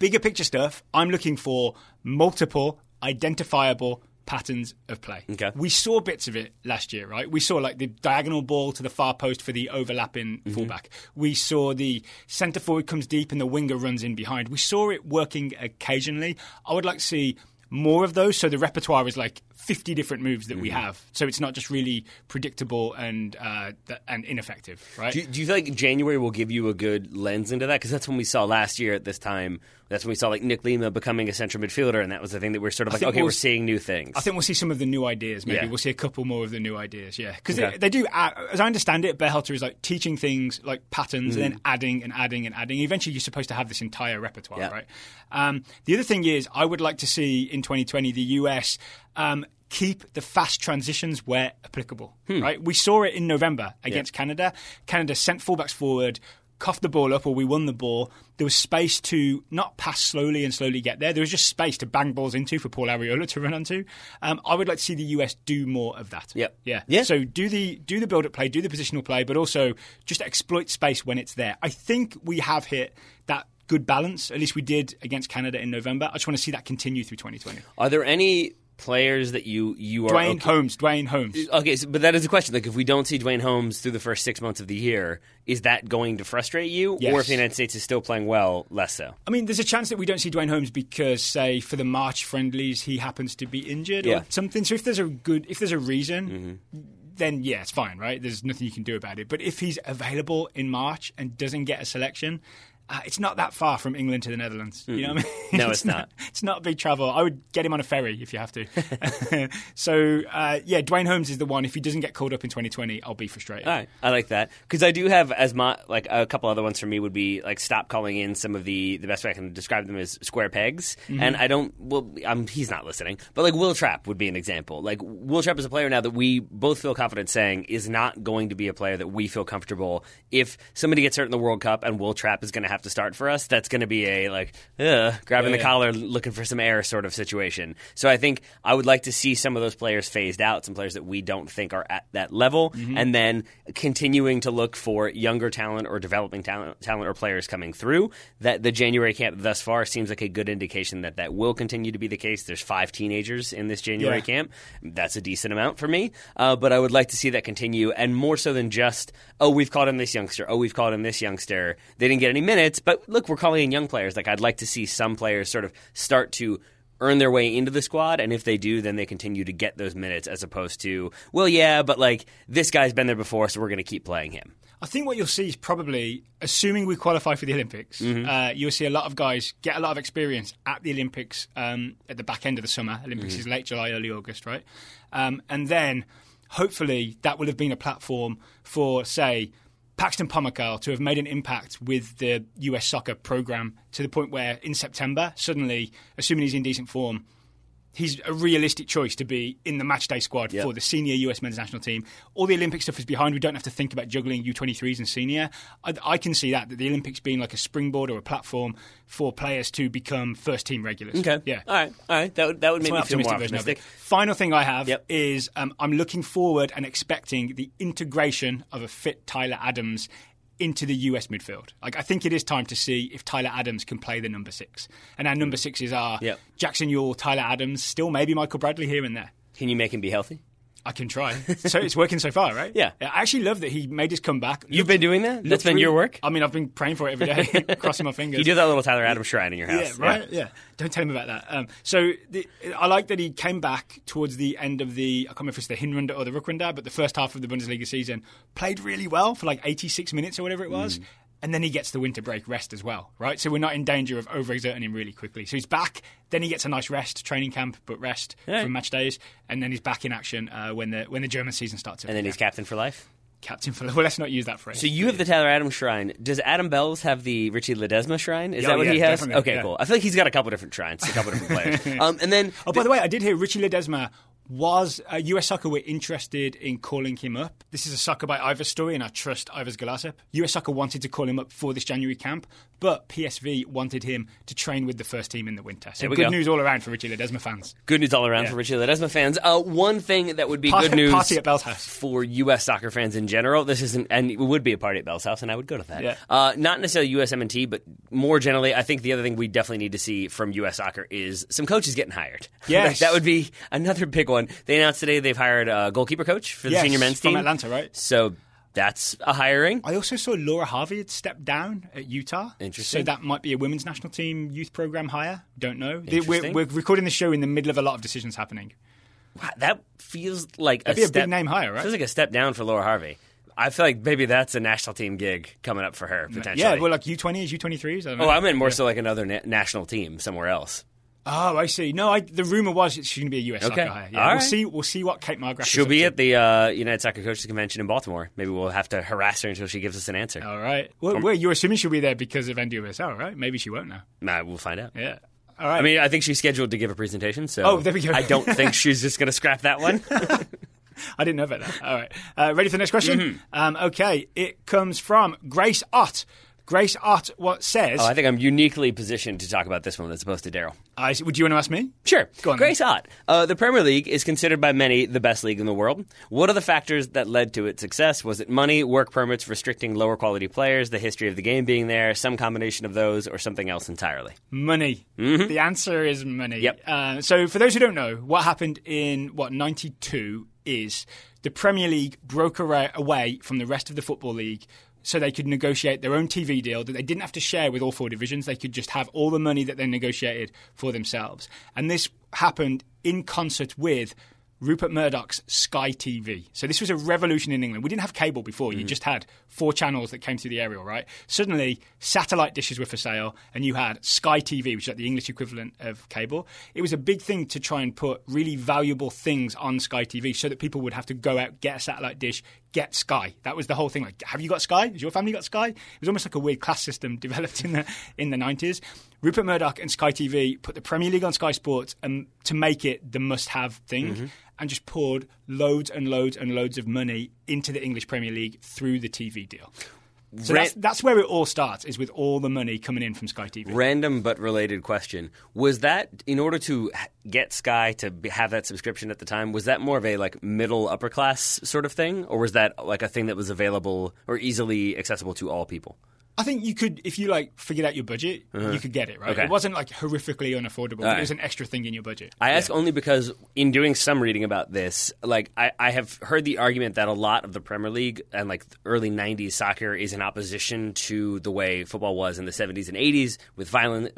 Bigger picture stuff, I'm looking for multiple identifiable patterns of play. Okay. We saw bits of it last year, right? We saw like the diagonal ball to the far post for the overlapping mm-hmm. fullback. We saw the centre forward comes deep and the winger runs in behind. We saw it working occasionally. I would like to see more of those, so the repertoire is like 50 different moves that mm-hmm. we have, so it's not just really predictable and ineffective, right? Do you feel like January will give you a good lens into that? Because that's when we saw last year at this time, that's when we saw like Nick Lima becoming a central midfielder, and that was the thing that we're sort of like, okay, we're seeing new things. I think we'll see some of the new ideas, maybe. Yeah. We'll see a couple more of the new ideas, yeah. Because they do, as I understand it, Behrhalter is like teaching things, like patterns, mm-hmm. and then adding. Eventually you're supposed to have this entire repertoire, right? The other thing is, I would like to see in 2020 the US keep the fast transitions where applicable, right? We saw it in November against Canada. Canada sent fullbacks forward, coughed the ball up, or we won the ball. There was space to not pass slowly and slowly get there. There was just space to bang balls into for Paul Arriola to run onto. I would like to see the US do more of that. Yeah. So do the build-up play, do the positional play, but also just exploit space when it's there. I think we have hit that good balance. At least we did against Canada in November. I just want to see that continue through 2020. Are there any players that you are... Dwayne Holmes. Okay, so, but that is the question. Like, if we don't see Dwayne Holmes through the first 6 months of the year, is that going to frustrate you? Yes. Or if the United States is still playing well, less so? I mean, there's a chance that we don't see Dwayne Holmes because, say, for the March friendlies, he happens to be injured or something. So if there's a reason... Mm-hmm. Then, yeah, it's fine, right? There's nothing you can do about it. But if he's available in March and doesn't get a selection... it's not that far from England to the Netherlands. You know what I mean? No, it's not. It's not a big travel. I would get him on a ferry if you have to. So, Dwayne Holmes is the one. If he doesn't get called up in 2020, I'll be frustrated. All right. I like that. Because I do have, as my, like, a couple other ones for me would be, like, stop calling in some of the best way I can describe them as square pegs. Mm-hmm. And I don't, well, he's not listening. But, like, Will Trapp would be an example. Like, Will Trapp is a player now that we both feel confident saying is not going to be a player that we feel comfortable. If somebody gets hurt in the World Cup and Will Trapp is going to have to start for us, that's going to be a grabbing the collar, looking for some air sort of situation. So I think I would like to see some of those players phased out, some players that we don't think are at that level, mm-hmm. and then continuing to look for younger talent or developing talent or players coming through. That the January camp thus far seems like a good indication that that will continue to be the case. There's 5 teenagers in this January camp. That's a decent amount for me, but I would like to see that continue, and more so than just, oh, we've called in this youngster, they didn't get any minutes. But look, we're calling in young players. Like, I'd like to see some players sort of start to earn their way into the squad, and if they do, then they continue to get those minutes, as opposed to, well, yeah, but like this guy's been there before, so we're going to keep playing him. I think what you'll see is probably, assuming we qualify for the Olympics, mm-hmm. You'll see a lot of guys get a lot of experience at the Olympics at the back end of the summer. Olympics mm-hmm. is late July, early August, right? And then hopefully that will have been a platform for, say, Paxton Pomacale to have made an impact with the US soccer program to the point where in September, suddenly, assuming he's in decent form, he's a realistic choice to be in the matchday squad for the senior US men's national team. All the Olympic stuff is behind. We don't have to think about juggling U23s and senior. I can see that the Olympics being like a springboard or a platform for players to become first-team regulars. Okay. Yeah. All right. That would make me feel more optimistic. Final thing I have is I'm looking forward and expecting the integration of a fit Tyler Adams into the US midfield. Like, I think it is time to see if Tyler Adams can play the number 6. And our number 6s are Jackson Ewell, Tyler Adams, still maybe Michael Bradley here and there. Can you make him be healthy? I can try. So it's working so far, right? Yeah. I actually love that he made his comeback. You've been doing that? That's been your work? I mean, I've been praying for it every day, crossing my fingers. You do that little Tyler Adams shrine in your house. Yeah, right? Yeah. Don't tell him about that. I like that he came back towards the end of the, I can't remember if it's the Hinrunde or the Ruckrunde, but the first half of the Bundesliga season, played really well for like 86 minutes or whatever it was. Mm. And then he gets the winter break rest as well, right? So we're not in danger of overexerting him really quickly. So he's back, then he gets a nice rest, training camp, but rest from match days, and then he's back in action when the German season starts. And then he's captain for life? Captain for life. Well, let's not use that phrase. So you have the Tyler Adams shrine. Does Adam Bells have the Richie Ledesma shrine? Is that what he has? Definitely. Okay, cool. I feel like he's got a couple different shrines, a couple different players. And then, by the way, I did hear Richie Ledesma Was US Soccer were interested in calling him up. This is a Soccer by Ivor story, and I trust Ivor's Golasip. US Soccer wanted to call him up for this January camp, but PSV wanted him to train with the first team in the winter. So good news all around for Richie Ledesma fans. Good news all around for Richie Ledesma fans. One thing that would be good news party at Bell's house. For US Soccer fans in general, this isn't, and it would be a party at Bell's house, and I would go to that. Yeah. Not necessarily USMNT, but more generally, I think the other thing we definitely need to see from US Soccer is some coaches getting hired. Yes. That would be another big one. They announced today they've hired a goalkeeper coach for the senior men's team. From Atlanta, right? So that's a hiring. I also saw Laura Harvey had stepped down at Utah. Interesting. So that might be a women's national team youth program hire. Don't know. We're recording the show in the middle of a lot of decisions happening. Wow, that feels like that'd be a big name hire, right? Feels like a step down for Laura Harvey. I feel like maybe that's a national team gig coming up for her, potentially. Yeah, well, like U20s, U23s. I don't know. Oh, I meant more so like another national team somewhere else. Oh, I see. No, the rumor was it's going to be a U.S. soccer hire. Yeah, we'll see what Kate Margraf. She'll be at the United Soccer Coaches Convention in Baltimore. Maybe we'll have to harass her until she gives us an answer. All right. Well, you're assuming she'll be there because of NWSL, right? Maybe she won't now. Nah, we'll find out. Yeah. All right. I mean, I think she's scheduled to give a presentation, so there we go. I don't think she's just going to scrap that one. I didn't know about that. All right. Ready for the next question? Mm-hmm. Okay. It comes from Grace Ott. Grace Ott says... Oh, I think I'm uniquely positioned to talk about this one as opposed to Daryl. Would you want to ask me? Sure. Go on, Grace Ott. The Premier League is considered by many the best league in the world. What are the factors that led to its success? Was it money, work permits restricting lower quality players, the history of the game being there, some combination of those, or something else entirely? Money. Mm-hmm. The answer is money. Yep. So for those who don't know, what happened in, 92 is the Premier League broke away from the rest of the Football League, so they could negotiate their own TV deal that they didn't have to share with all four divisions. They could just have all the money that they negotiated for themselves. And this happened in concert with Rupert Murdoch's Sky TV. So this was a revolution in England. We didn't have cable before. Mm-hmm. You just had four channels that came through the aerial, right? Suddenly, satellite dishes were for sale, and you had Sky TV, which is like the English equivalent of cable. It was a big thing to try and put really valuable things on Sky TV so that people would have to go out, get a satellite dish, get Sky. That was the whole thing. Like, have you got Sky? Has your family got Sky? It was almost like a weird class system developed in the 90s. Rupert Murdoch and Sky TV put the Premier League on Sky Sports and to make it the must-have thing, mm-hmm. and just poured loads and loads and loads of money into the English Premier League through the TV deal. So that's where it all starts, is with all the money coming in from Sky TV. Random but related question. Was that, in order to get Sky to have that subscription at the time, was that more of a like middle upper class sort of thing? Or was that like a thing that was available or easily accessible to all people? I think you could, if you like figured out your budget, uh-huh. you could get it, right? Okay. It wasn't like horrifically unaffordable. Right. It was an extra thing in your budget. I ask only because in doing some reading about this, like I have heard the argument that a lot of the Premier League and like early 90s soccer is in opposition to the way football was in the 70s and 80s with violence,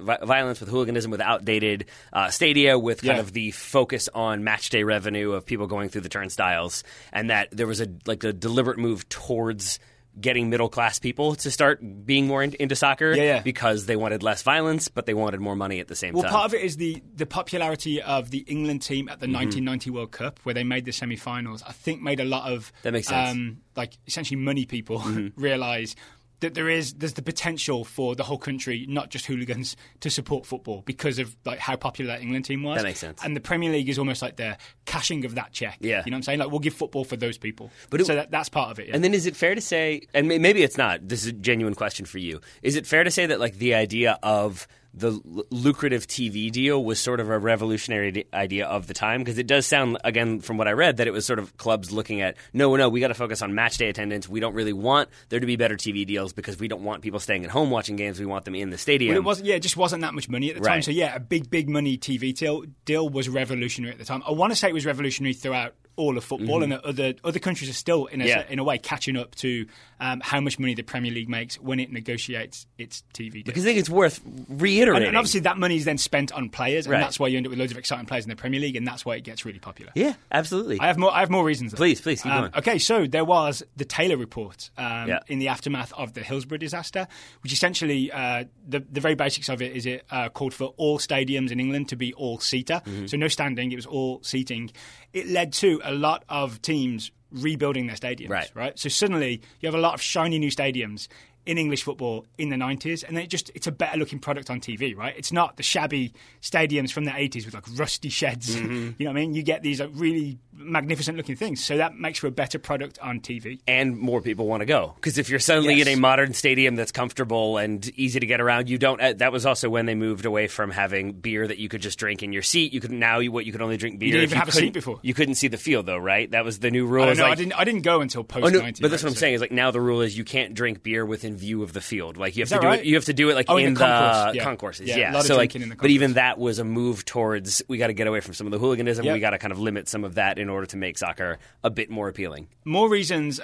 with hooliganism, with outdated stadia, with kind of the focus on match day revenue of people going through the turnstiles, and that there was a deliberate move towards getting middle-class people to start being more into soccer because they wanted less violence, but they wanted more money at the same time. Well, part of it is the popularity of the England team at the 1990 World Cup, where they made the semi-finals, I think made a lot of... That makes sense. Like, essentially money people realise that there's the potential for the whole country, not just hooligans, to support football because of like how popular that England team was. That makes sense. And the Premier League is almost like the cashing of that check. Yeah. You know what I'm saying? Like, we'll give football for those people. But that's part of it. Yeah. And then is it fair to say, and maybe it's not, this is a genuine question for you, is it fair to say that like the idea of the lucrative TV deal was sort of a revolutionary idea of the time? Because it does sound, again, from what I read, that it was sort of clubs looking at, no, we got to focus on match day attendance. We don't really want there to be better TV deals because we don't want people staying at home watching games. We want them in the stadium. Well, it just wasn't that much money at the time. So a big money TV deal was revolutionary at the time. I want to say it was revolutionary throughout all of football, and other countries are still in a way catching up to how much money the Premier League makes when it negotiates its TV deal. Because I think it's worth reiterating, and obviously that money is then spent on players, and that's why you end up with loads of exciting players in the Premier League, and that's why it gets really popular. Yeah, absolutely. I have more reasons. Please keep going. Okay, so there was the Taylor report in the aftermath of the Hillsborough disaster, which essentially the very basics of it is it called for all stadiums in England to be all-seater, so no standing. It was all seating. It led to a lot of teams rebuilding their stadiums, right? So suddenly you have a lot of shiny new stadiums in English football in the 90s, and it's a better looking product on TV, right? It's not the shabby stadiums from the 80s with like rusty sheds. Mm-hmm. You know what I mean? You get these like really magnificent looking things, so that makes for a better product on TV. And more people want to go, because if you're suddenly in a modern stadium that's comfortable and easy to get around, you don't. That was also when they moved away from having beer that you could just drink in your seat. You could you could only drink beer. You didn't even have a seat before. You couldn't see the field though, right? That was the new rule. I didn't go until post 90. But that's what I'm saying is like now the rule is you can't drink beer within view of the field. Like you have it. You have to do it like in the concourse. Concourses. Yeah. So like, but even that was a move towards we got to get away from some of the hooliganism. Yep. We got to kind of limit some of that in order to make soccer a bit more appealing. More reasons.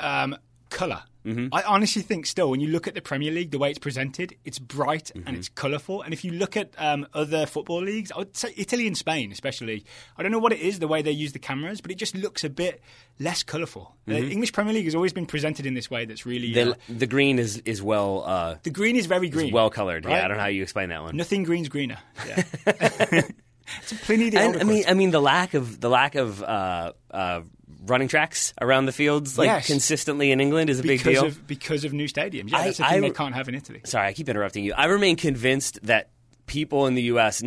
Colour. Mm-hmm. I honestly think still when you look at the Premier League, the way it's presented, it's bright and it's colourful. And if you look at other football leagues, I would say Italy and Spain especially, I don't know what it is, the way they use the cameras, but it just looks a bit less colourful. Mm-hmm. The English Premier League has always been presented in this way that's really... the green is well... the green is very green. It's well coloured. Right? Yeah, I don't know how you explain that one. Nothing green's greener. Yeah. It's Pliny the Elder. I mean, the lack of running tracks around the fields, like consistently in England, is a big deal because of new stadiums. Yeah, that's a thing they can't have in Italy. Sorry, I keep interrupting you. I remain convinced that people in the U.S.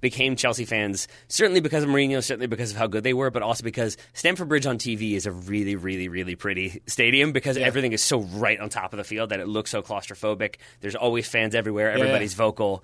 became Chelsea fans, certainly because of Mourinho, certainly because of how good they were, but also because Stamford Bridge on TV is a really, really, really pretty stadium because everything is so right on top of the field that it looks so claustrophobic. There's always fans everywhere. Everybody's vocal,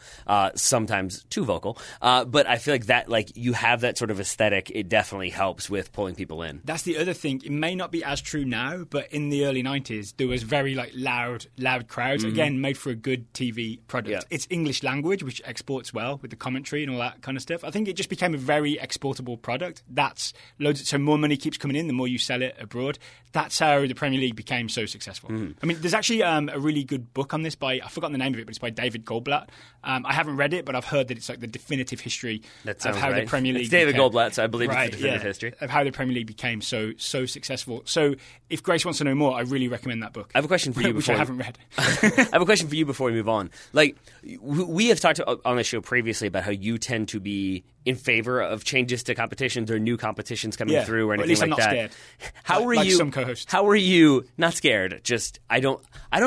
sometimes too vocal. But I feel like that, like you have that sort of aesthetic. It definitely helps with pulling people in. That's the other thing. It may not be as true now, but in the early 90s, there was very like loud crowds. Mm-hmm. Again, made for a good TV product. Yeah. It's English language, which exports well with the commentary and all that kind of stuff. I think it just became a very exportable product. That's loads. So more money keeps coming in, the more you sell it abroad. That's how the Premier League became so successful. Mm. I mean, there's actually a really good book on this by, I've forgotten the name of it, but it's by David Goldblatt. I haven't read it, but I've heard that it's like the definitive history of how the Premier League... It's David Goldblatt, so I believe it's the definitive history. Of how the Premier League became so successful. So if Grace wants to know more, I really recommend that book. I have a question for you which I haven't read. I have a question for you before we move on. Like, we have talked on the show previously about how you tend to be in favor of changes to competitions or new competitions coming through or anything like that. At least I'm not scared. How were you not scared? Just I don't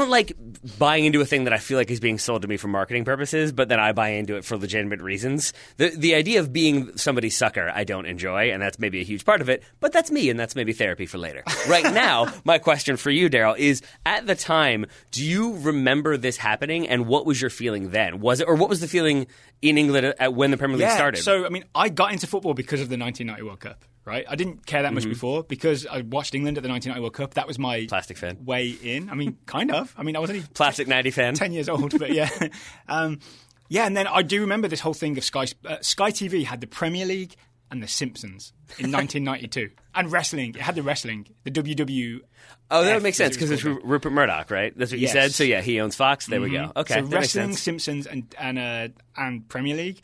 like buying into a thing that I feel like is being sold to me for marketing purposes, but then I buy into it for legitimate reasons. The idea of being somebody's sucker I don't enjoy, and that's maybe a huge part of it, but that's me and that's maybe therapy for later. Right now, my question for you, Daryl, is at the time, do you remember this happening and what was your feeling then? What was the feeling in England when the Premier League started? So, I mean, I got into football because of the 1990 World Cup, right? I didn't care that much before because I watched England at the 1990 World Cup. That was my plastic fan way in. I mean, kind of. I mean, I was only plastic 90 fan, 10 years old, but yeah. And then I do remember this whole thing of Sky TV had the Premier League and The Simpsons in 1992. And wrestling. It had the wrestling. The WWF. Oh, that would make sense because it's Rupert Murdoch, right? That's what you said? So yeah, he owns Fox. There we go. Okay, so wrestling, Simpsons, and Premier League.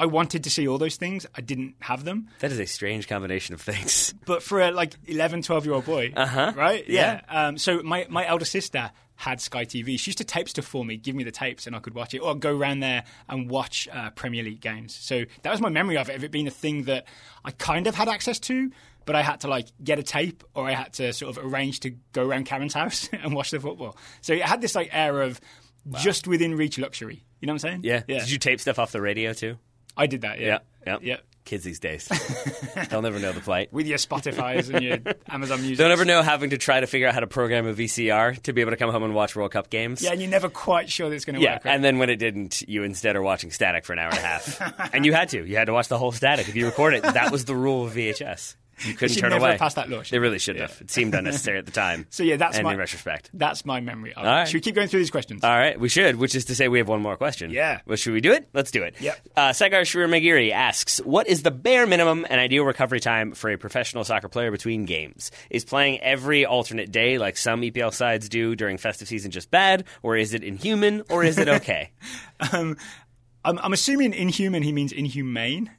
I wanted to see all those things. I didn't have them. That is a strange combination of things. But for a 11, 12-year-old boy, right? Yeah. So my elder sister had Sky TV. She used to tape stuff for me, give me the tapes, and I could watch it. Or I'd go around there and watch Premier League games. So that was my memory of it being a thing that I kind of had access to, but I had to get a tape or I had to sort of arrange to go around Karen's house and watch the football. So it had this air of just within reach luxury. You know what I'm saying? Yeah. Did you tape stuff off the radio too? I did that, yeah. Kids these days. They'll never know the plight. With your Spotify's and your Amazon Music. They'll never know having to try to figure out how to program a VCR to be able to come home and watch World Cup games. Yeah, and you're never quite sure that it's going to work. Yeah, right? And then when it didn't, you instead are watching static for an hour and a half. And you had to. You had to watch the whole static. If you record it, that was the rule of VHS. You couldn't turn away. They should never pass that law. They really should have. It seemed unnecessary at the time. So yeah, in retrospect. That's my memory of it. All right. Should we keep going through these questions? All right, we should, which is to say we have one more question. Yeah. Well, should we do it? Let's do it. Yeah. Sagar Shrumagiri asks, what is the bare minimum and ideal recovery time for a professional soccer player between games? Is playing every alternate day like some EPL sides do during festive season just bad, or is it inhuman, or is it okay? I'm assuming inhuman, he means inhumane.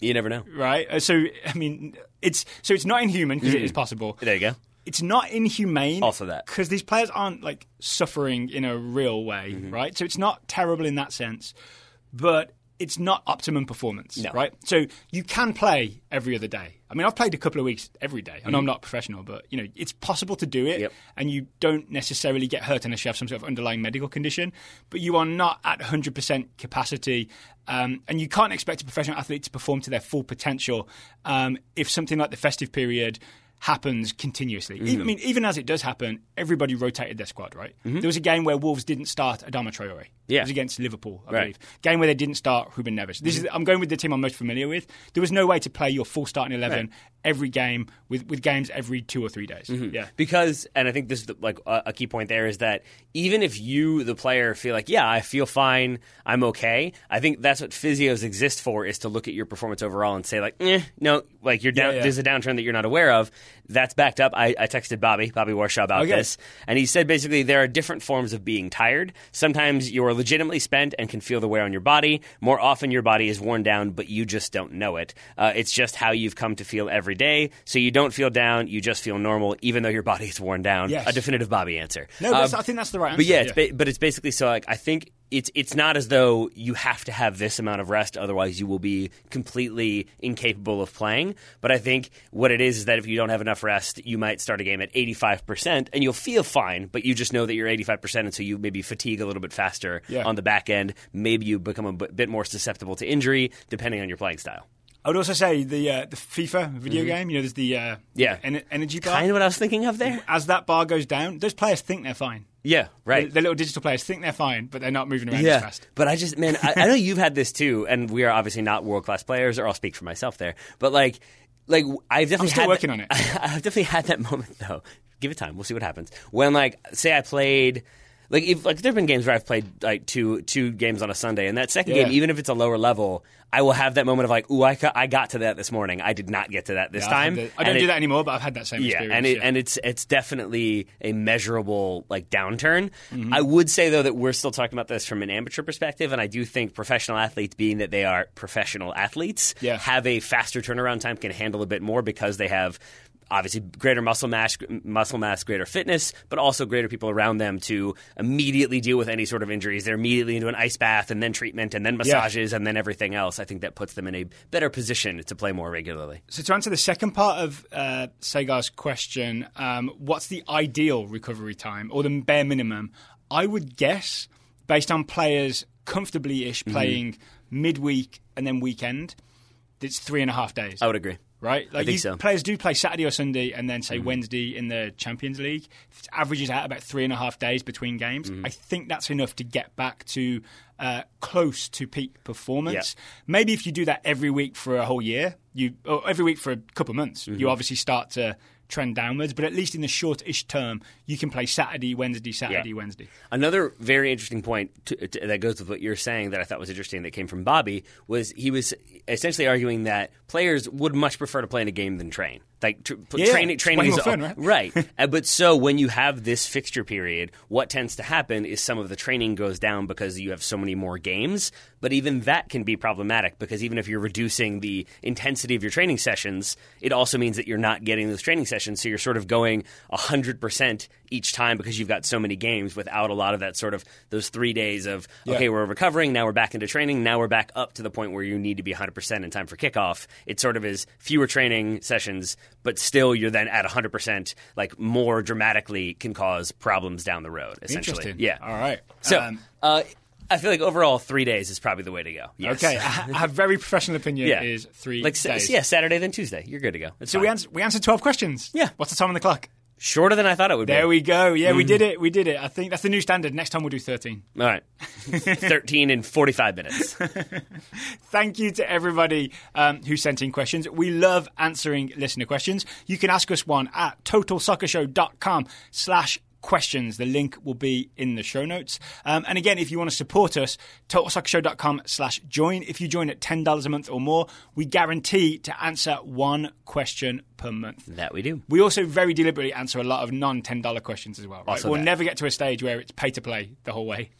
You never know. Right? So, I mean, it's not inhuman because it is possible. There you go. It's not inhumane. Also that. Because these players aren't, suffering in a real way, right? So it's not terrible in that sense. But it's not optimum performance, right? So you can play every other day. I mean, I've played a couple of weeks every day. I know I'm not professional, but you know, it's possible to do it, and you don't necessarily get hurt unless you have some sort of underlying medical condition. But you are not at 100% capacity, and you can't expect a professional athlete to perform to their full potential if something like the festive period happens continuously. I mean, even as it does happen, everybody rotated their squad, right? There was a game where Wolves didn't start Adama Traore. It was against Liverpool, I believe. Game where they didn't start Ruben Neves. This is, I'm going with the team I'm most familiar with. There was no way to play your full starting 11 every game with games every 2 or 3 days. Because, and I think this is the, like a key point there, is that even if you, the player, feel like, yeah, I feel fine, I'm okay, I think that's what physios exist for, is to look at your performance overall and say like, no, like you're down. There's a downtrend that you're not aware of. That's backed up. I texted Bobby Warshaw about this, and he said basically there are different forms of being tired. Sometimes you are legitimately spent and can feel the wear on your body. More often your body is worn down, but you just don't know it. It's just how you've come to feel every day, so you don't feel down, you just feel normal, even though your body is worn down. A definitive Bobby answer. No, I think that's the right answer. But but it's basically so like I think it's not as though you have to have this amount of rest, otherwise you will be completely incapable of playing. But I think what it is that if you don't have enough rest, you might start a game at 85% and you'll feel fine, but you just know that you're 85%, and so you maybe fatigue a little bit faster on the back end. Maybe you become a bit more susceptible to injury, depending on your playing style. I would also say the FIFA video game, you know, there's the energy bar. Kind of what I was thinking of there. As that bar goes down, those players think they're fine. Yeah, right. The little digital players think they're fine, but they're not moving around as fast. But I just, man, I know you've had this too, and we are obviously not world-class players, or I'll speak for myself there. But like I've definitely I'm still working on it. I've definitely had that moment though. Give it time. We'll see what happens. When like, say I played... Like there have been games where I've played like two games on a Sunday, and that second game, even if it's a lower level, I will have that moment of like, ooh, I got to that this morning. I did not get to that this time. I don't do that anymore, but I've had that same experience. And it's definitely a measurable like downturn. I would say though that we're still talking about this from an amateur perspective, and I do think professional athletes, being that they are professional athletes, have a faster turnaround time, can handle a bit more because they have obviously greater muscle mass, greater fitness, but also greater people around them to immediately deal with any sort of injuries. They're immediately into an ice bath and then treatment and then massages and then everything else. I think that puts them in a better position to play more regularly. So to answer the second part of Segar's question, what's the ideal recovery time or the bare minimum? I would guess, based on players comfortably-ish playing midweek and then weekend, it's 3.5 days. I would agree. Right? Like I think so. Players do play Saturday or Sunday and then, say, Wednesday in the Champions League. It averages out about 3.5 days between games. I think that's enough to get back to close to peak performance. Maybe if you do that every week for a whole year, or every week for a couple of months, you obviously start to trend downwards, but at least in the short-ish term, you can play Saturday, Wednesday. Another very interesting point that goes with what you're saying that I thought was interesting that came from Bobby was he was essentially arguing that players would much prefer to play in a game than train. Like training is fun, right? But so when you have this fixture period, what tends to happen is some of the training goes down because you have so many more games. But even that can be problematic because even if you're reducing the intensity of your training sessions, it also means that you're not getting those training sessions. So you're sort of going 100% each time because you've got so many games without a lot of that sort of those 3 days of, okay, we're recovering, now we're back into training, now we're back up to the point where you need to be 100% in time for kickoff. It sort of is fewer training sessions, but still you're then at 100%, like more dramatically can cause problems down the road, essentially. Interesting. Yeah. All right. So I feel like overall 3 days is probably the way to go. Yes. Okay. Our very professional opinion is 3 days. Yeah, Saturday then Tuesday. You're good to go. It's so fine. We answered 12 questions. Yeah. What's the time on the clock? Shorter than I thought it would be. There we go. Yeah, we did it. I think that's the new standard. Next time we'll do 13. All right. 13 in 45 minutes. Thank you to everybody who sent in questions. We love answering listener questions. You can ask us one at totalsoccershow.com/questions. The link will be in the show notes. And again, if you want to support us, totalsoccershow.com/join. If you join at $10 a month or more, we guarantee to answer one question per month. That we do. We also very deliberately answer a lot of non-$10 questions as well. Right? We'll never get to a stage where it's pay to play the whole way.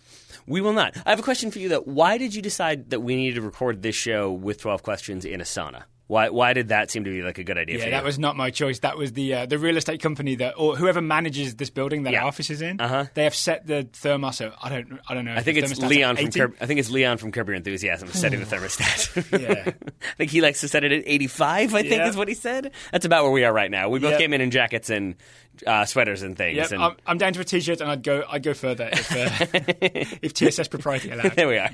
We will not. I have a question for you though. Why did you decide that we needed to record this show with 12 questions in a sauna? Why did that seem to be like a good idea for you? Yeah, that was not my choice. That was the real estate company that, or whoever manages this building that our office is in. They have set the thermostat. I don't know. I think it's Leon from Curb Your Enthusiasm setting the thermostat. Yeah, I think he likes to set it at 85. I think is what he said. That's about where we are right now. We both came in jackets and sweaters and things. Yep, and I'm down to a t-shirt, and I'd go further if if TSS propriety allowed. There we are.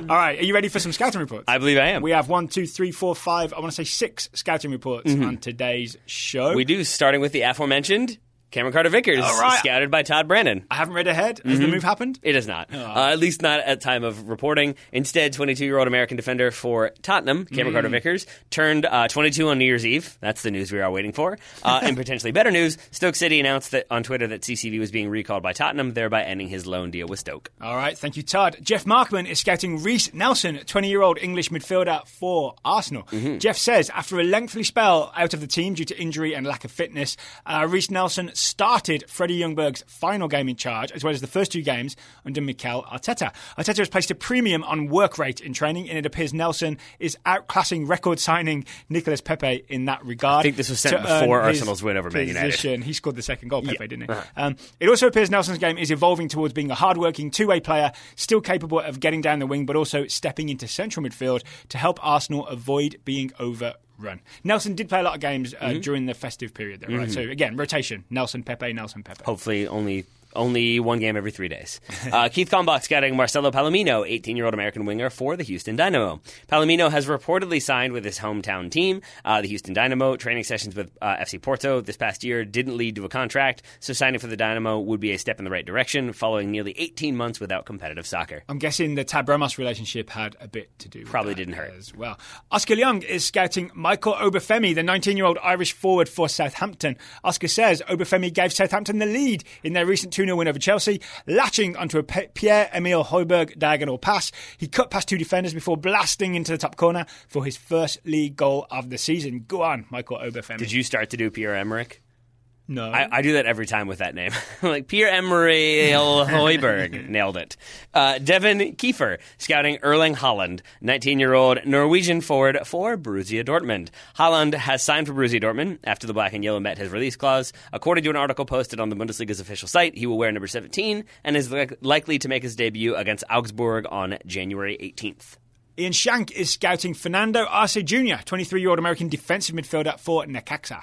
All right, are you ready for some scouting reports? I believe I am. We have 1, 2, 3, 4, 5. I want to say 6 scouting reports on today's show. We do, starting with the aforementioned Cameron Carter-Vickers, scouted by Todd Brandon. I haven't read ahead. Has the move happened? It has not. At least not at time of reporting. Instead, 22-year-old American defender for Tottenham, Cameron Carter-Vickers, turned 22 on New Year's Eve. That's the news we are waiting for. And potentially better news, Stoke City announced that on Twitter that CCV was being recalled by Tottenham, thereby ending his loan deal with Stoke. All right. Thank you, Todd. Jeff Markman is scouting Reece Nelson, 20-year-old English midfielder for Arsenal. Jeff says, after a lengthy spell out of the team due to injury and lack of fitness, Reece Nelson started Freddie Ljungberg's final game in charge, as well as the first 2 games under Mikel Arteta. Arteta has placed a premium on work rate in training, and it appears Nelson is outclassing record signing Nicolas Pepe in that regard. I think this was sent before Arsenal's win over Man United. He scored the second goal, Pepe, didn't he? It also appears Nelson's game is evolving towards being a hard-working two-way player, still capable of getting down the wing, but also stepping into central midfield to help Arsenal avoid being overrun. Nelson did play a lot of games during the festive period there, right? So again, rotation, Nelson Pepe. Hopefully only 1 game every 3 days. Keith Kalmbach scouting Marcelo Palomino, 18-year-old American winger for the Houston Dynamo. Palomino has reportedly signed with his hometown team, the Houston Dynamo. Training sessions with FC Porto this past year didn't lead to a contract, so signing for the Dynamo would be a step in the right direction following nearly 18 months without competitive soccer. I'm guessing the Tab Ramos relationship had a bit to do with Probably that didn't hurt. As well. Oscar Young is scouting Michael Obafemi, the 19-year-old Irish forward for Southampton. Oscar says Obafemi gave Southampton the lead in their recent 2-0 win over Chelsea, latching onto a Pierre-Emile Højbjerg diagonal pass. He cut past 2 defenders before blasting into the top corner for his first league goal of the season. Go on, Michael Obafemi. Did you start to do Pierre-Emerick? No. I do that every time with that name. Like Pierre-Emile Højbjerg. Nailed it. Devin Kiefer, scouting Erling Haaland, 19-year-old Norwegian forward for Borussia Dortmund. Haaland has signed for Borussia Dortmund after the black and yellow met his release clause. According to an article posted on the Bundesliga's official site, he will wear number 17 and is likely to make his debut against Augsburg on January 18th. Ian Shank is scouting Fernando Arce Jr., 23-year-old American defensive midfielder for Necaxa.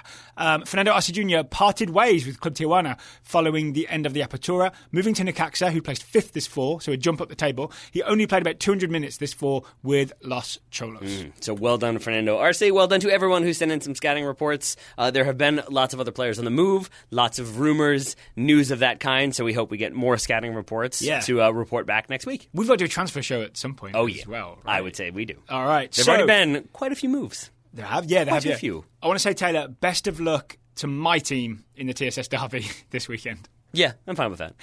Fernando Arce Jr. parted ways with Club Tijuana following the end of the Apertura, moving to Necaxa, who placed 5th this fall, so a jump up the table. He only played about 200 minutes this fall with Los Cholos. So well done, Fernando Arce. Well done to everyone who sent in some scouting reports. There have been lots of other players on the move, lots of rumors, news of that kind, so we hope we get more scouting reports to report back next week. We've got to do a transfer show at some point as well, right? I would say we do. All right. There've already been quite a few moves. There have, a few. I want to say, Taylor, best of luck to my team in the TSS Derby this weekend. Yeah, I'm fine with that.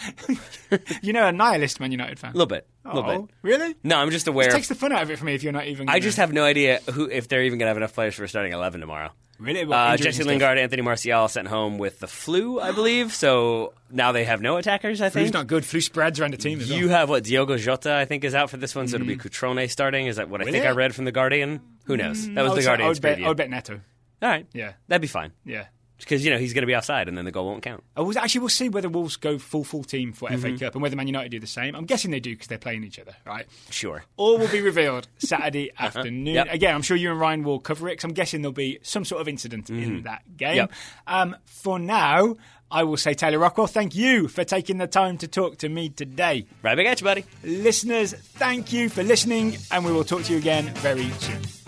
You know, a nihilist Man United fan. A little bit. A little bit. Really? No, I'm just aware. It takes the fun out of it for me if you're not even. I just have no idea if they're even going to have enough players for starting 11 tomorrow. Really? Jesse Lingard, Anthony Martial sent home with the flu, I believe. So now they have no attackers, I think. Flu's not good. Flu spreads around the team as well. You have what Diogo Jota, I think, is out for this one. So it'll be Cutrone starting. Is that what I think I read from The Guardian? Who knows? That was The Guardian's preview. I would bet Neto. All right. Yeah. That'd be fine. Yeah. Because, you know, he's going to be offside and then the goal won't count. Actually, we'll see whether Wolves go full team for FA Cup and whether Man United do the same. I'm guessing they do because they're playing each other, right? Sure. All will be revealed Saturday afternoon. Yep. Again, I'm sure you and Ryan will cover it because I'm guessing there'll be some sort of incident in that game. Yep. For now, I will say, Taylor Rockwell, thank you for taking the time to talk to me today. Right back at you, buddy. Listeners, thank you for listening and we will talk to you again very soon.